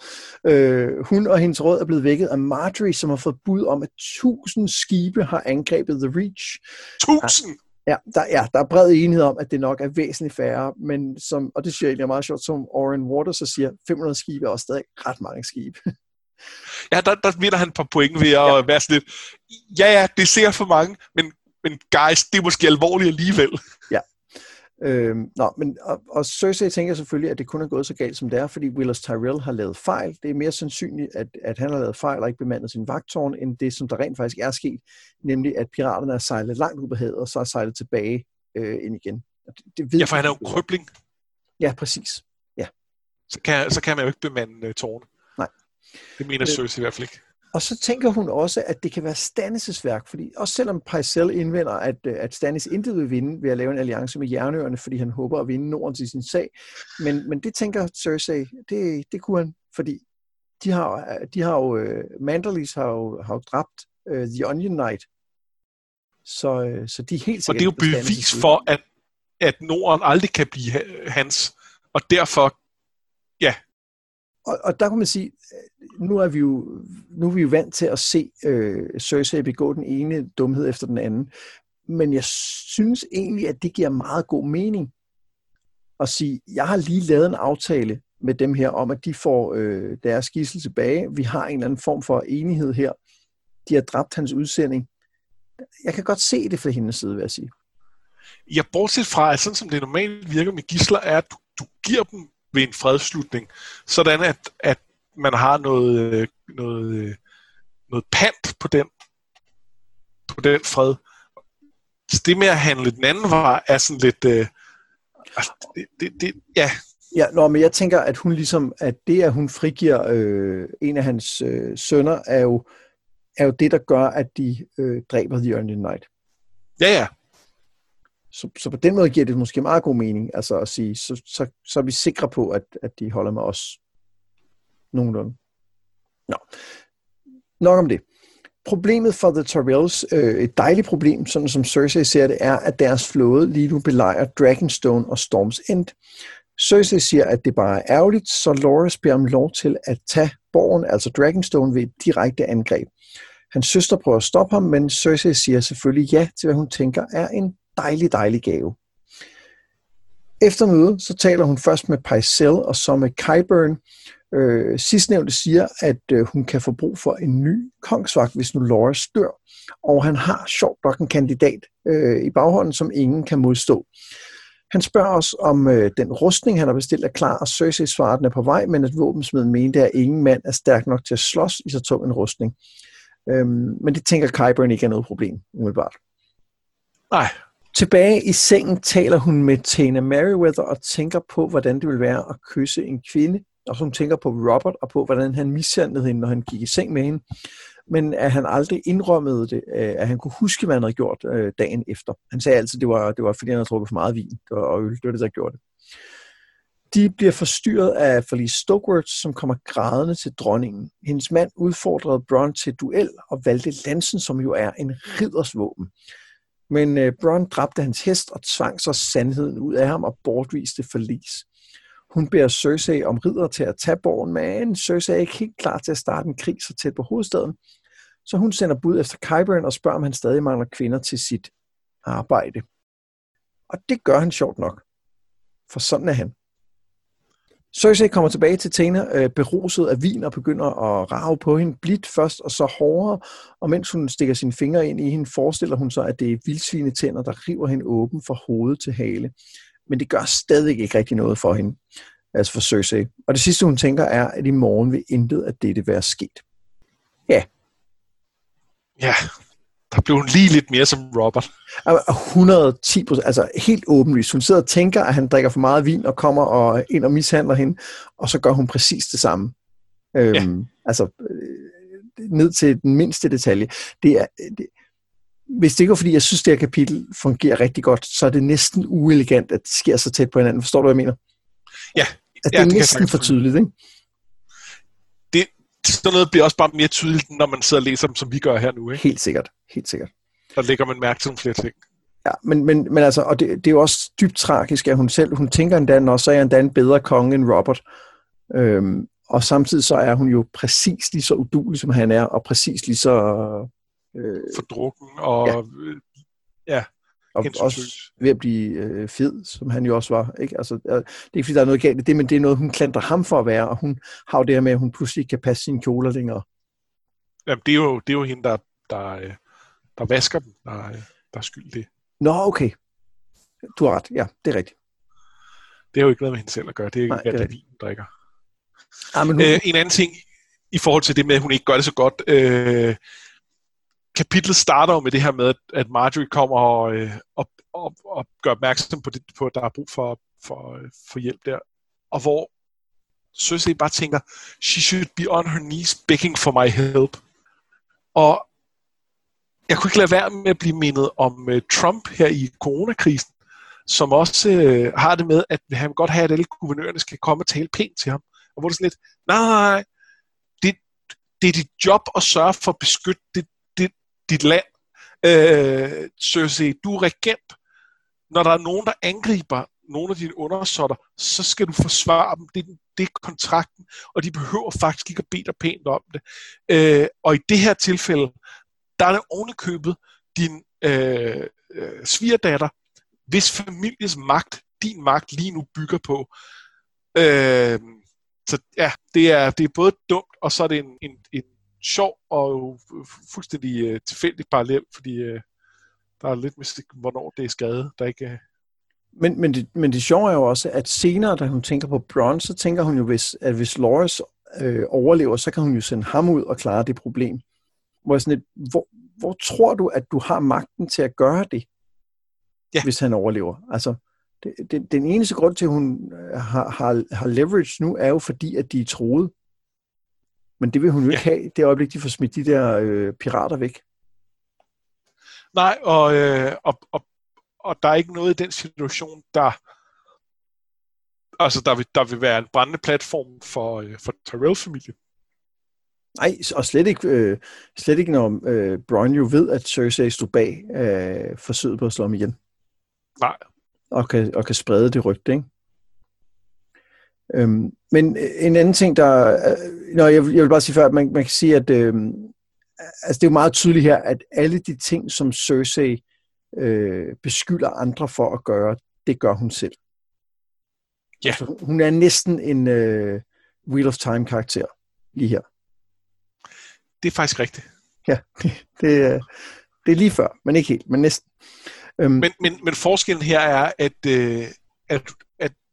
Øh, hun og hendes råd er blevet vækket af Marjorie, som har fået bud om, at tusind skibe har angrebet The Reach. Tusind? Ja, der, ja, der er bred enighed om, at det nok er væsentligt færre, men som, og det synes jeg egentlig er meget sjovt, som Oren Waters så siger, fem hundrede skibe er også stadig ret mange skibe. Ja, der, der vinder han et par point ved at ja. være sådan lidt, ja, ja, det ser for mange, men Men guys, det er måske alvorligt alligevel. Ja. Øhm, nå, men, og, og Cersei tænker selvfølgelig, at det kun er gået så galt, som det er, fordi Willas Tyrell har lavet fejl. Det er mere sandsynligt, at, at han har lavet fejl og ikke bemandet sin vagtårn, end det, som der rent faktisk er sket. Nemlig, at piraterne er sejlet langt ud på havet, og så er sejlet tilbage øh, ind igen. Det, det ved ja, for han er jo krøbling. Ja, præcis. Ja. Så, kan, så kan man jo ikke bemande øh, tårnet. Nej. Det mener øh, Cersei i hvert fald ikke. Og så tænker hun også, at det kan være Stannis' værk, fordi også selvom Pycelle indvender, at, at Stannis intet vil vinde ved at lave en alliance med Jernøerne, fordi han håber at vinde Norden til sin sag, men, men det tænker Cersei, det, det kunne han, fordi de har, de har jo, Manderlys har jo, har jo dræbt uh, The Onion Knight, så, så de er helt sikkert. Og det er jo bevis for, at, at Norden aldrig kan blive hans, og derfor, ja. Og, og der kan man sige, nu er vi jo, nu er vi jo vant til at se øh, Cersei begå den ene dumhed efter den anden. Men jeg synes egentlig, at det giver meget god mening at sige, jeg har lige lavet en aftale med dem her om, at de får øh, deres gidsel tilbage. Vi har en eller anden form for enighed her. De har dræbt hans udsending. Jeg kan godt se det fra hendes side, vil jeg sige. Jeg bortset fra, at sådan som det normalt virker med gidsler, er, at du, du giver dem ved en fredsslutning, sådan at, at man har noget, noget, noget pant på den, på den fred. Så det med at handle den anden vej er sådan lidt... Øh, altså det, det, det, ja, ja nå, men jeg tænker, at hun ligesom, at det, at hun frigiver øh, en af hans øh, sønner, er jo, er jo det, der gør, at de øh, dræber The Onion Knight. Ja, ja. Så, så på den måde giver det måske meget god mening, altså at sige, så, så, så er vi sikre på, at, at de holder med os nogenlunde. Nå, nok om det. Problemet for The Tyrells, øh, et dejligt problem, sådan som Cersei ser det, er, at deres flåde lige nu belejrer Dragonstone og Storm's End. Cersei siger, at det bare er ærgerligt, så Loras beder om lov til at tage borgen, altså Dragonstone, ved et direkte angreb. Hans søster prøver at stoppe ham, men Cersei siger selvfølgelig ja til, hvad hun tænker er en dejlig, dejlig gave. Efter mødet, så taler hun først med Pycelle og så med Qyburn. Øh, sidstnævnte siger, at øh, hun kan få brug for en ny kongsvagt, hvis nu Loras dør. Og han har sjovt nok en kandidat øh, i baghånden, som ingen kan modstå. Han spørger os, om øh, den rustning, han har bestilt, er klar, og Cersei svarer, den er på vej, men at våbensmeden mente, at ingen mand er stærk nok til at slås i så tung en rustning. Øh, men det tænker Qyburn ikke er noget problem, umiddelbart. Nej. Tilbage i sengen taler hun med Tana Merryweather og tænker på, hvordan det ville være at kysse en kvinde. Og så hun tænker på Robert og på, hvordan han mishandlede hende, når han gik i seng med hende. Men at han aldrig indrømmede det, at han kunne huske, hvad han havde gjort dagen efter. Han sagde altid, at det var, det var fordi han havde drukket for meget vin og øl. Det var det, der gjorde det. De bliver forstyrret af Felice Stokeworth, som kommer grædende til dronningen. Hendes mand udfordrede Bronn til duel og valgte lansen, som jo er en ridders våben. Men øh, Bronn dræbte hans hest og tvang så sandheden ud af ham og bortviste Felice. Hun beder Cersei om ridder til at tage borgen, men Cersei er ikke helt klar til at starte en krig så tæt på hovedstaden. Så hun sender bud efter Qyburn og spørger, om han stadig mangler kvinder til sit arbejde. Og det gør han sjovt nok, for sådan er han. Cersei kommer tilbage til Tena, øh, beruset af vin og begynder at rage på hende blidt først og så hårdere, og mens hun stikker sine fingre ind i hende, forestiller hun sig, at det er vildsvinetænder, der river hende åben fra hoved til hale. Men det gør stadig ikke rigtig noget for hende, altså for Cersei. Og det sidste, hun tænker, er, at i morgen vil intet af dette være sket. Ja. Ja. Der blev hun lige lidt mere som Robert. hundrede og ti procent, altså helt åbenlyst. Hun sidder og tænker, at han drikker for meget vin og kommer og ind og mishandler hende, og så gør hun præcis det samme. Øhm, ja. Altså ned til den mindste detalje. Det er, det, hvis det ikke er, fordi jeg synes, det her kapitel fungerer rigtig godt, så er det næsten uelegant, at det sker så tæt på hinanden. Forstår du, hvad jeg mener? Ja. At det ja, er det næsten for tydeligt, ikke? Sådan noget bliver også bare mere tydeligt, når man sidder og læser dem, som vi gør her nu, ikke? Helt sikkert, helt sikkert. Der lægger man mærke til nogle flere ting. Ja, men, men, men altså, og det, det er jo også dybt tragisk, at hun selv, hun tænker endda, når så er endda en bedre konge end Robert. Øhm, og samtidig så er hun jo præcis lige så uduelig, som han er, og præcis lige så... Øh, fordrukken, og... Ja. Øh, ja. Og også ved at blive øh, fed, som han jo også var. Ikke? Altså, det er ikke, fordi der er noget galt i det, men det er noget, hun klandrer ham for at være, og hun har jo det her med, at hun pludselig kan passe sine kjoler længere. Jamen, det er jo, det er jo hende, der, der, der vasker dem, der, der er skyldig. Nå, okay. Du har ret. Ja, det er rigtigt. Det har jo ikke noget med hende selv at gøre. Det er jo ikke, hvad vin drikker. Ah, men hun... øh, en anden ting, i forhold til det med, at hun ikke gør det så godt... Øh... Kapitlet starter med det her med, at Marjorie kommer og, øh, og, og, og gør opmærksom på, det, på, at der er brug for, for, for hjælp der. Og hvor Cersei bare tænker, she should be on her knees begging for my help. Og jeg kunne ikke lade være med at blive mindet om øh, Trump her i coronakrisen, som også øh, har det med, at han vil godt have, at alle guvernørerne skal komme og tale pænt til ham. Og hvor det er sådan lidt, nej, det, det er dit job at sørge for at beskytte det, dit land, øh, Cersei, du er regent. Når der er nogen, der angriber nogle af dine undersåtter, så skal du forsvare dem. Det er, det er kontrakten, og de behøver faktisk ikke at bede dig pænt om det. Øh, og i det her tilfælde, der er det ovenikøbet din øh, svigerdatter, hvis familiens magt, din magt, lige nu bygger på. Øh, så ja, det er, det er både dumt, og så er det en, en, en sjov og fuldstændig øh, tilfældig parallel, fordi øh, der er lidt mystik, hvornår det er skadet, der ikke er... Men, men, det, men det sjove er jo også, at senere, da hun tænker på Bronn, så tænker hun jo, hvis, at hvis Loras øh, overlever, så kan hun jo sende ham ud og klare det problem. Hvor, sådan et, hvor, hvor tror du, at du har magten til at gøre det, ja, hvis han overlever? Altså, det, det, den eneste grund til, at hun har, har, har leverage nu, er jo fordi, at de er troede. Men det vil hun jo ikke ja. have, det øjeblik, de får smidt de der øh, pirater væk. Nej, og, øh, og, og, og der er ikke noget i den situation, der, altså, der, vil, der vil være en brændende platform for, øh, for Tyrell-familien. Nej, og slet ikke, øh, slet ikke når øh, Bronn jo ved, at Cersei stod bag øh, forsøget på at slå ham igen. Nej. Og kan, og kan sprede det rygte, ikke? Øhm, men en anden ting, der... Øh, nå, jeg, vil, jeg vil bare sige før, at man, man kan sige, at øh, altså, det er jo meget tydeligt her, at alle de ting, som Cersei øh, beskylder andre for at gøre, det gør hun selv. Ja. Altså, hun er næsten en øh, Wheel of Time-karakter lige her. Det er faktisk rigtigt. Ja, det, det, det er lige før, men ikke helt, men næsten. Øhm, men, men, men forskellen her er, at... Øh, at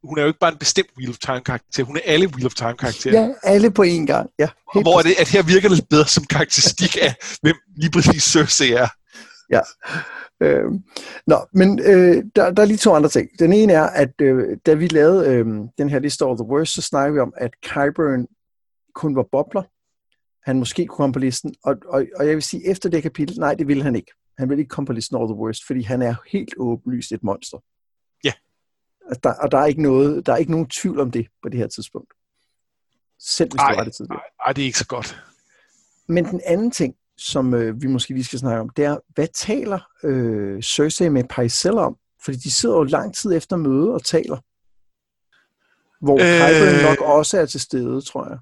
hun er jo ikke bare en bestemt Wheel of Time-karakter, hun er alle Wheel of Time-karakterer. Ja, alle på én gang. Ja, hvor er det, at her virker det bedre som karakteristik af, hvem lige præcis Cersei er. Ja. Øh, nå, men øh, der, der er lige to andre ting. Den ene er, at øh, da vi lavede øh, den her liste over The Worst, så snakkede vi om, at Qyburn kun var bobler. Han måske kunne komme på listen, og, og, og jeg vil sige, efter det kapitel, nej, det ville han ikke. Han ville ikke komme på listen over The Worst, fordi han er helt åbenlyst et monster. Der, og der er, ikke noget, der er ikke nogen tvivl om det på det her tidspunkt. Selv hvis ej, det var det tidligere. Nej, det er ikke så godt. Men den anden ting, som øh, vi måske lige skal snakke om, det er, hvad taler øh, Cersei med Pycelle om? Fordi de sidder jo lang tid efter møde og taler. Hvor øh, Qyburn nok også er til stede, tror jeg.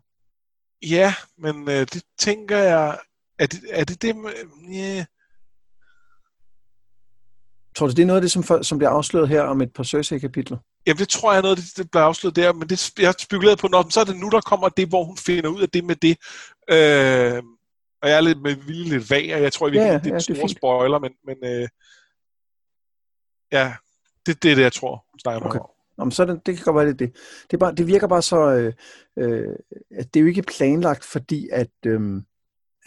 Ja, men øh, det tænker jeg... Er det er det... det yeah. Tror du, det er noget af det, som, som bliver afsløret her om et par Cersei-kapitler? Jamen, det tror jeg er noget, det bliver afsløret der, men det, jeg har spekuleret på, når så er det nu, der kommer det, hvor hun finder ud af det med det. Øh, og jeg er lidt med vildt lidt vag, og jeg tror ikke, ja, det er en ja, stor spoiler, men, men øh, ja, det, det er det, jeg tror, hun snakker okay. om. Jamen, så det, det kan godt være, det det. Det, er bare, det virker bare så, øh, øh, at det er jo ikke planlagt, fordi at, øh,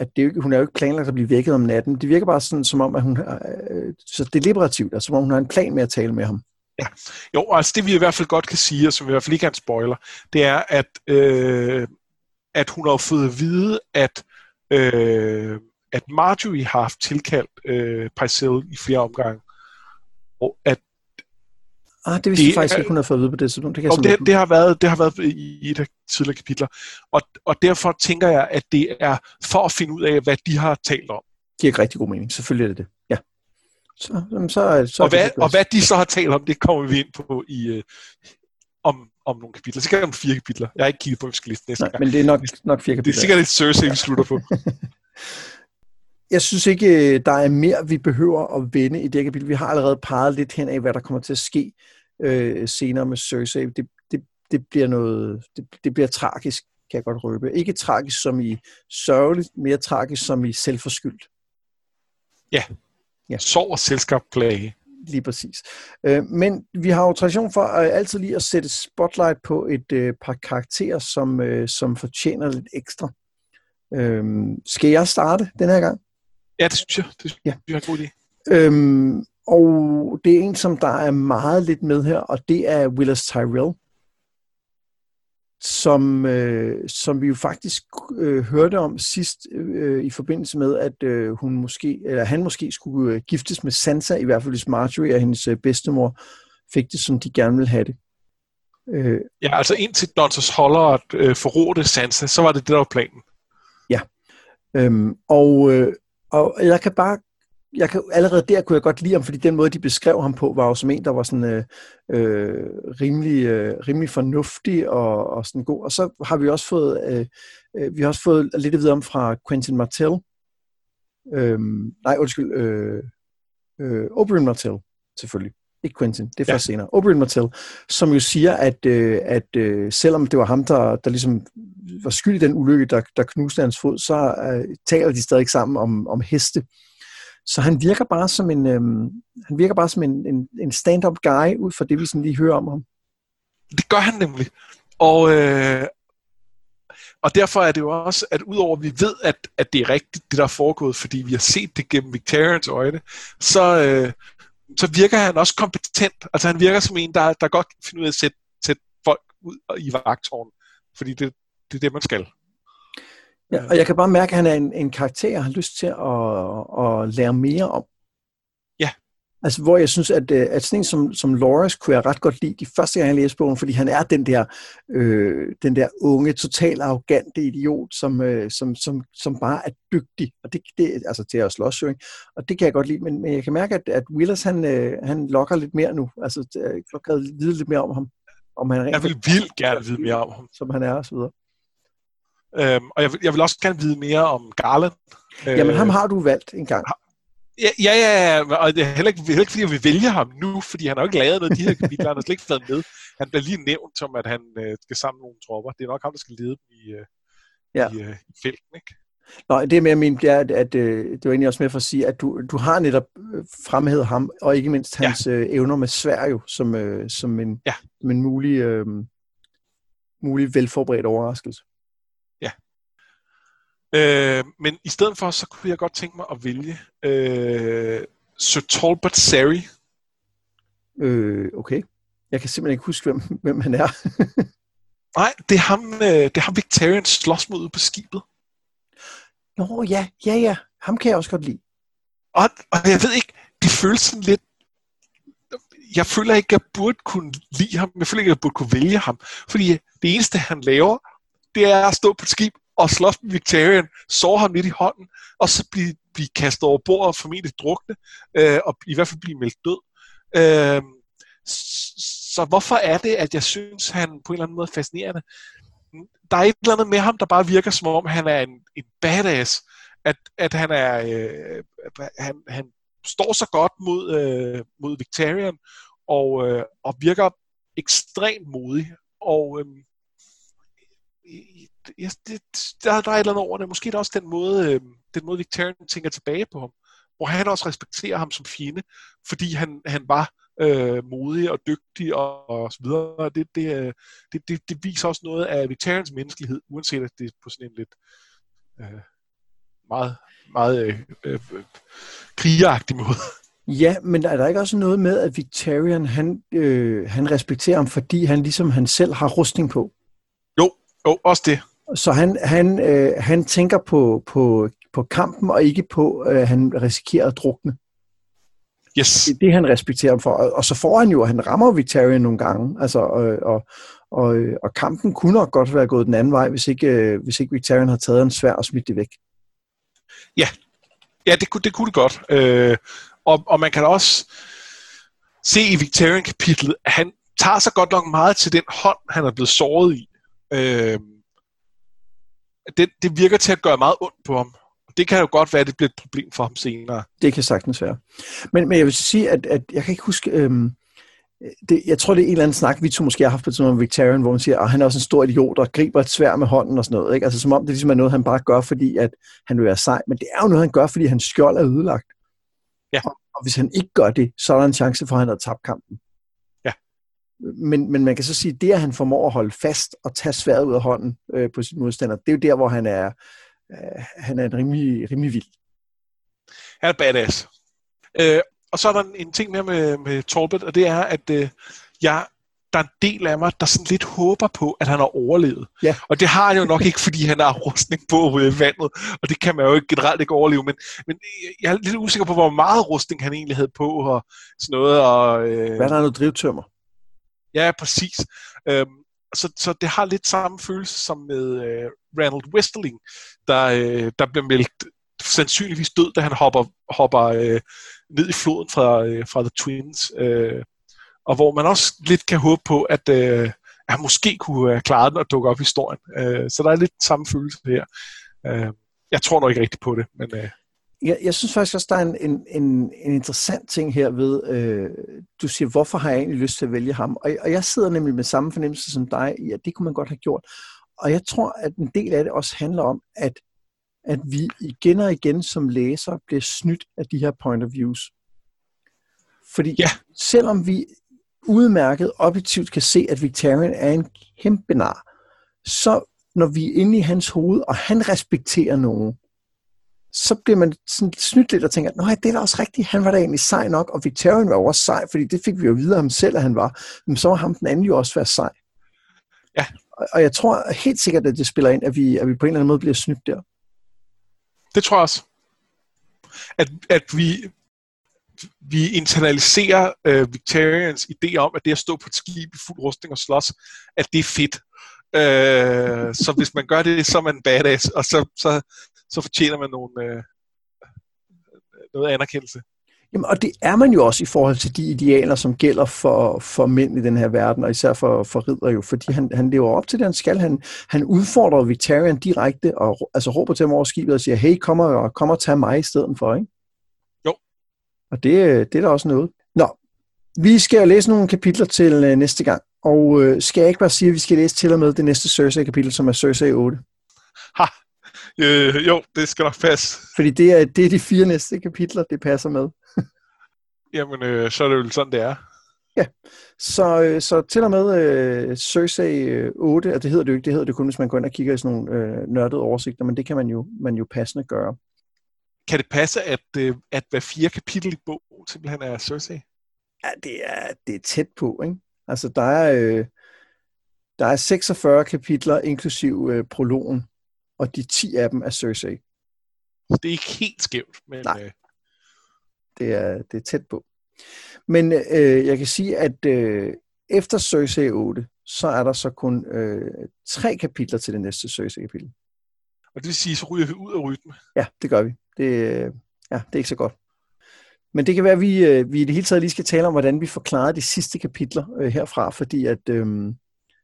at det ikke, hun er jo ikke planlagt at blive vækket om natten. Det virker bare sådan, som om, at hun har, øh, så deliberativt, altså, som om hun har en plan med at tale med ham. Ja. Jo, altså det vi i hvert fald godt kan sige, og som vi i hvert fald ikke kan spoiler, det er, at, øh, at hun har fået at vide, at, øh, at Marjorie har haft tilkaldt øh, Pycelle i flere omgange, og at Ah, det vidste det, faktisk ikke, hun har fået at vide på det tidspunkt. Det, kan det, det, har, været, det har været i et af tidligere kapitler. Og, og derfor tænker jeg, at det er for at finde ud af, hvad de har talt om. Det giver rigtig god mening. Selvfølgelig er det det. Ja. Så, så, så og, hvad, det og hvad de så har talt om, det kommer vi ind på i, øh, om, om nogle kapitler. Sikkert om fire kapitler. Jeg har ikke kigget på, om vi skal læse næste gang. Men det er nok, nok fire kapitler. Det er sikkert et Cersei, vi slutter på. Jeg synes ikke, der er mere, vi behøver at vende i det kapitel. Vi har allerede peget lidt hen af, hvad der kommer til at ske øh, senere med Cersei. Det, det, det bliver noget, det, det bliver tragisk, kan jeg godt røbe. Ikke tragisk som i sørgeligt, mere tragisk som i selvforskyldt. Ja, ja. Sorg og selskabsplage. Lige præcis. Øh, men vi har jo tradition for øh, altid lige at sætte spotlight på et øh, par karakterer, som, øh, som fortjener lidt ekstra. Øh, skal jeg starte den her gang? Ja, det synes jeg. Det synes jeg er en god idé. Øhm, og det er en, som der er meget lidt med her, og det er Willas Tyrell, som, øh, som vi jo faktisk øh, hørte om sidst øh, i forbindelse med, at øh, hun måske, eller han måske skulle øh, giftes med Sansa, i hvert fald hvis Marjorie og hendes øh, bedstemor fik det, som de gerne ville have det. Øh, ja, altså indtil Dunters Hollard øh, forrådte Sansa, så var det det, der var planen. Ja. Øhm, og... Øh, Og jeg kan bare, jeg kan, allerede der kunne jeg godt lide ham, fordi den måde, de beskrev ham på, var jo som en, der var sådan øh, øh, rimelig, øh, rimelig fornuftig og, og sådan god. Og så har vi også fået, øh, øh, vi har også fået lidt at vide om fra Quentin Martell. Øhm, nej, undskyld. Øh, øh, Oberyn Martell, selvfølgelig. Ikke Quentin, det er først ja. senere. Oberyn Martell, som jo siger, at, øh, at øh, selvom det var ham, der, der ligesom var skyld i den ulykke, der, der knuste hans fod, så øh, taler de stadig sammen om, om heste. Så han virker bare som en, øh, han virker bare som en, en, en stand-up guy, ud fra det, vi sådan lige hører om ham. Det gør han nemlig. Og, øh, og derfor er det jo også, at udover at vi ved, at, at det er rigtigt, det der er foregået, fordi vi har set det gennem Victarions øjne, så... Øh, så virker han også kompetent. Altså han virker som en, der, der godt kan finde ud af at sætte, sætte folk ud i vagtårnen. Fordi det, det er det, man skal. Ja, og jeg kan bare mærke, at han er en, en karakter, jeg har lyst til at, at lære mere om. Ja. Altså hvor jeg synes, at, at sådan en som, som Loras kunne jeg ret godt lide de første gange, jeg læste bogen, fordi han er den der, øh, den der unge, totalt arrogante idiot, som, øh, som, som, som bare er dygtig. Og det, det, altså til at slås, ikke? Og det kan jeg godt lide, men, men jeg kan mærke, at, at Willas, han, øh, han lokker lidt mere nu. Altså jeg kan vide lidt mere om ham. Om han jeg vil vildt gerne vide mere om ham. Som han er, og så videre. Øhm, og jeg vil, jeg vil også gerne vide mere om Garland. Jamen øh, ham har du valgt en gang. Ja, ja, ja, og det er heller ikke, heller ikke fordi, jeg vil vælge ham nu, fordi han har jo ikke lavet noget af de her kapitler, han har slet ikke været med. Han bliver lige nævnt som, at han øh, skal samle nogle tropper. Det er nok ham, der skal lede dem i, øh, ja. i, øh, i felten, ikke? Nå, det med at mene, er, at, at øh, det var egentlig også med for at sige, at du, du har netop fremhævet ham, og ikke mindst hans ja. øh, evner med sværd jo, som, øh, som, en, ja. som en mulig, øh, mulig velforberedt overraskelse. Øh, men i stedet for, så kunne jeg godt tænke mig at vælge øh, Sir Talbot Sari. Øh, okay. Jeg kan simpelthen ikke huske, hvem, hvem han er. Nej, det er ham, øh, det er ham Victarion slås mod ude på skibet. Nå ja, ja, ja. Ham kan jeg også godt lide. Og, og jeg ved ikke, det føles sådan lidt... Jeg føler ikke, jeg burde kunne lide ham. Jeg føler ikke, jeg burde kunne vælge ham. Fordi det eneste, han laver, det er at stå på et skib og slås med Victarion, sår ham lidt i hånden, og så blive, blive kastet over bord og formentlig drukne, øh, og i hvert fald blive meldt død. Øh, så hvorfor er det, at jeg synes, han på en eller anden måde er fascinerende? Der er et eller andet med ham, der bare virker som om, han er en, en badass, at, at han er øh, at han, han står så godt mod, øh, mod Victarion, og, øh, og virker ekstremt modig, og øh, Jeg, det, der, der er et eller andet over det. Måske er det også den måde, øh, den måde Victarion tænker tilbage på ham, hvor han også respekterer ham som fjende, fordi han, han var øh, modig og dygtig og, og så videre. Det, det, det, det, det viser også noget af Victarions menneskelighed, uanset at det er på sådan en lidt øh, meget, meget øh, øh, krigeragtig måde. Ja, men er der ikke også noget med, at Victarion, han, øh, han respekterer ham, fordi han ligesom han selv har rustning på? Jo, jo også det. Så han, han, øh, han tænker på, på, på kampen, og ikke på, at øh, han risikerer at drukne. Yes. Det er det, han respekterer ham for. Og, og så får han jo, han rammer Victarion nogle gange, altså, og, og, og, og kampen kunne nok godt være gået den anden vej, hvis ikke, øh, hvis ikke Victarion havde taget en sværd og smidt det væk. Ja, ja det, det kunne det godt. Øh... Og, og man kan også se i Victarion-kapitlet, at han tager sig godt nok meget til den hånd, han er blevet såret i. Øh, det, det virker til at gøre meget ondt på ham. Det kan jo godt være, at det bliver et problem for ham senere. Det kan sagtens være. Men, men jeg vil sige, at, at jeg kan ikke huske... Øhm, det, jeg tror, det er en eller anden snak, vi to måske har haft på et tidspunkt om Victarion, hvor man siger, at han er også en stor idiot og griber et sværd med hånden og sådan noget. Ikke? Altså som om det ligesom er noget, han bare gør, fordi at han vil være sej. Men det er jo noget, han gør, fordi hans skjold er ødelagt. Ja. Og hvis han ikke gør det, så er der en chance for, at han har tabt kampen. Ja. Men, men man kan så sige, at det, at han formår at holde fast og tage sværdet ud af hånden øh, på sin modstander, det er jo der, hvor han er, øh, han er en rimelig, rimelig vild. Han er badass. Øh, og så er der en ting mere med, med Talbot, og det er, at øh, jeg, der er en del af mig, der sådan lidt håber på, at han har overlevet. Ja. Og det har han jo nok ikke, fordi han har rustning på ude i vandet, og det kan man jo ikke, generelt ikke overleve, men, men jeg er lidt usikker på, hvor meget rustning han egentlig havde på, og sådan noget. Og, øh... Hvad er der noget drivtømmer? Ja, præcis. Øhm, så, så det har lidt samme følelse som med øh, Ranald Westerling, der, øh, der bliver meldt sandsynligvis død, da han hopper, hopper øh, ned i floden fra, øh, fra The Twins. Øh. Og hvor man også lidt kan håbe på, at, øh, at han måske kunne øh, klare den og dukke op i historien. Øh, så der er lidt samme følelse her. Øh, jeg tror nok ikke rigtigt på det. Men, øh. jeg, jeg synes faktisk også, der er en, en, en, en interessant ting her ved, øh, du siger, hvorfor har jeg egentlig lyst til at vælge ham? Og, og jeg sidder nemlig med samme fornemmelse som dig, i, at det kunne man godt have gjort. Og jeg tror, at en del af det også handler om, at, at vi igen og igen som læsere bliver snydt af de her point of views. Fordi ja. selvom vi udmærket, objektivt kan se, at Victarion er en kæmpe nar, så når vi er inde i hans hoved, og han respekterer nogen, så bliver man sådan snydt lidt og tænker, nej, det er da også rigtigt, han var da egentlig sej nok, og Victarion var også sej, fordi det fik vi jo videre ham selv, at han var, men så var ham den anden jo også være sej. Ja. Og jeg tror helt sikkert, at det spiller ind, at vi, at vi på en eller anden måde bliver snydt der. Det tror jeg også. At, at vi... vi internaliserer øh, Victarions idé om, at det at stå på et skib i fuld rustning og slås, at det er fedt. Øh, så hvis man gør det, så er man badass, og så, så, så fortjener man nogle, øh, noget anerkendelse. Jamen, og det er man jo også i forhold til de idealer, som gælder for, for mænd i den her verden, og især for, for ridder jo, fordi han, han lever op til det, han skal. Han, han udfordrer Victarion direkte, og altså, råber til ham over skibet og siger, hey, kom og, kom og tag mig i stedet for, ikke? Og det, det er da også noget. Nå, vi skal jo læse nogle kapitler til øh, næste gang. Og øh, skal jeg ikke bare sige, at vi skal læse til og med det næste Cersei-kapitel, som er Cersei otte? Ha! Øh, jo, det skal nok passe. Fordi det er, det er de fire næste kapitler, det passer med. Jamen, øh, så er det jo sådan, det er. Ja, så, øh, så til og med øh, Cersei otte, og det hedder det jo ikke, det hedder det kun, hvis man går ind og kigger i sådan nogle øh, nørdede oversigter, men det kan man jo, man jo passende gøre. Kan det passe, at, at hver fire kapitel i bogen simpelthen er Cersei? Ja, det er, det er tæt på, ikke? Altså, der er, øh, der er seksogfyrre kapitler, inklusiv øh, prologen, og de ti af dem er Cersei. Det er ikke helt skævt, men... Nej, øh... det, er, det er tæt på. Men øh, jeg kan sige, at øh, efter Cersei otte, så er der så kun øh, tre kapitler til det næste Cersei-kapitel. Og det vil sige, så ryger vi ud af rytme. Ja, det gør vi. Det, ja, det er ikke så godt. Men det kan være, at vi, vi i det hele taget lige skal tale om, hvordan vi forklarer de sidste kapitler øh, herfra, fordi at, øh,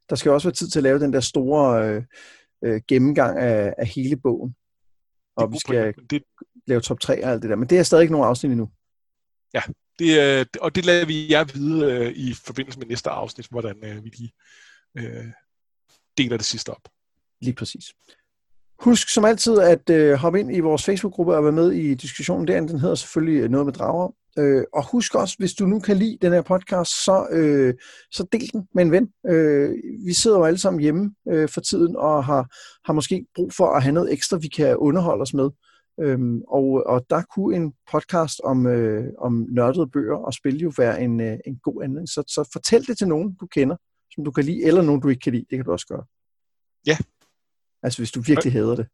der skal også være tid til at lave den der store øh, øh, gennemgang af, af hele bogen. Og vi skal det... lave top tre og alt det der. Men det er stadig ikke nogen afsnit endnu. Ja, det, og det lader vi jer vide øh, i forbindelse med næste afsnit, hvordan øh, vi lige øh, deler det sidste op. Lige præcis. Husk som altid at øh, hoppe ind i vores Facebook-gruppe og være med i diskussionen derinde. Den hedder selvfølgelig noget med drager. Øh, og husk også, hvis du nu kan lide den her podcast, så, øh, så del den med en ven. Øh, vi sidder jo alle sammen hjemme øh, for tiden og har, har måske brug for at have noget ekstra, vi kan underholde os med. Øhm, og, og der kunne en podcast om, øh, om nørdede bøger og spil jo være en, øh, en god anledning. Så, så fortæl det til nogen, du kender, som du kan lide, eller nogen, du ikke kan lide. Det kan du også gøre. Ja. Altså, hvis du virkelig hader det,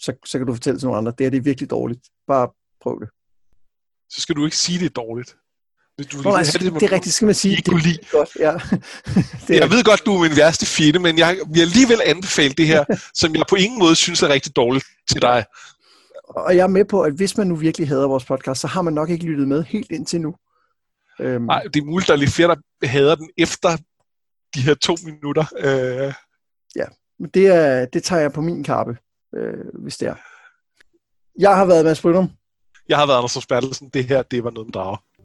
så, så kan du fortælle til nogle andre, det er det virkelig dårligt. Bare prøv det. Så skal du ikke sige, det er dårligt. Du, Nå, altså, det, det er rigtigt, skal man sige. Det er godt, ja. det er jeg ved godt, du er min værste fjende, men jeg vil alligevel anbefale det her, som jeg på ingen måde synes er rigtig dårligt til dig. Og jeg er med på, at hvis man nu virkelig hader vores podcast, så har man nok ikke lyttet med helt indtil nu. Øhm. Nej, det er muligt, der er lidt flere, der hader den efter de her to minutter. Øh. Ja, men det, er, det tager jeg på min kappe, øh, hvis det er. Jeg har været Mads Brynum. Jeg har været Anders Bertelsen. Det her, det var noget med drager.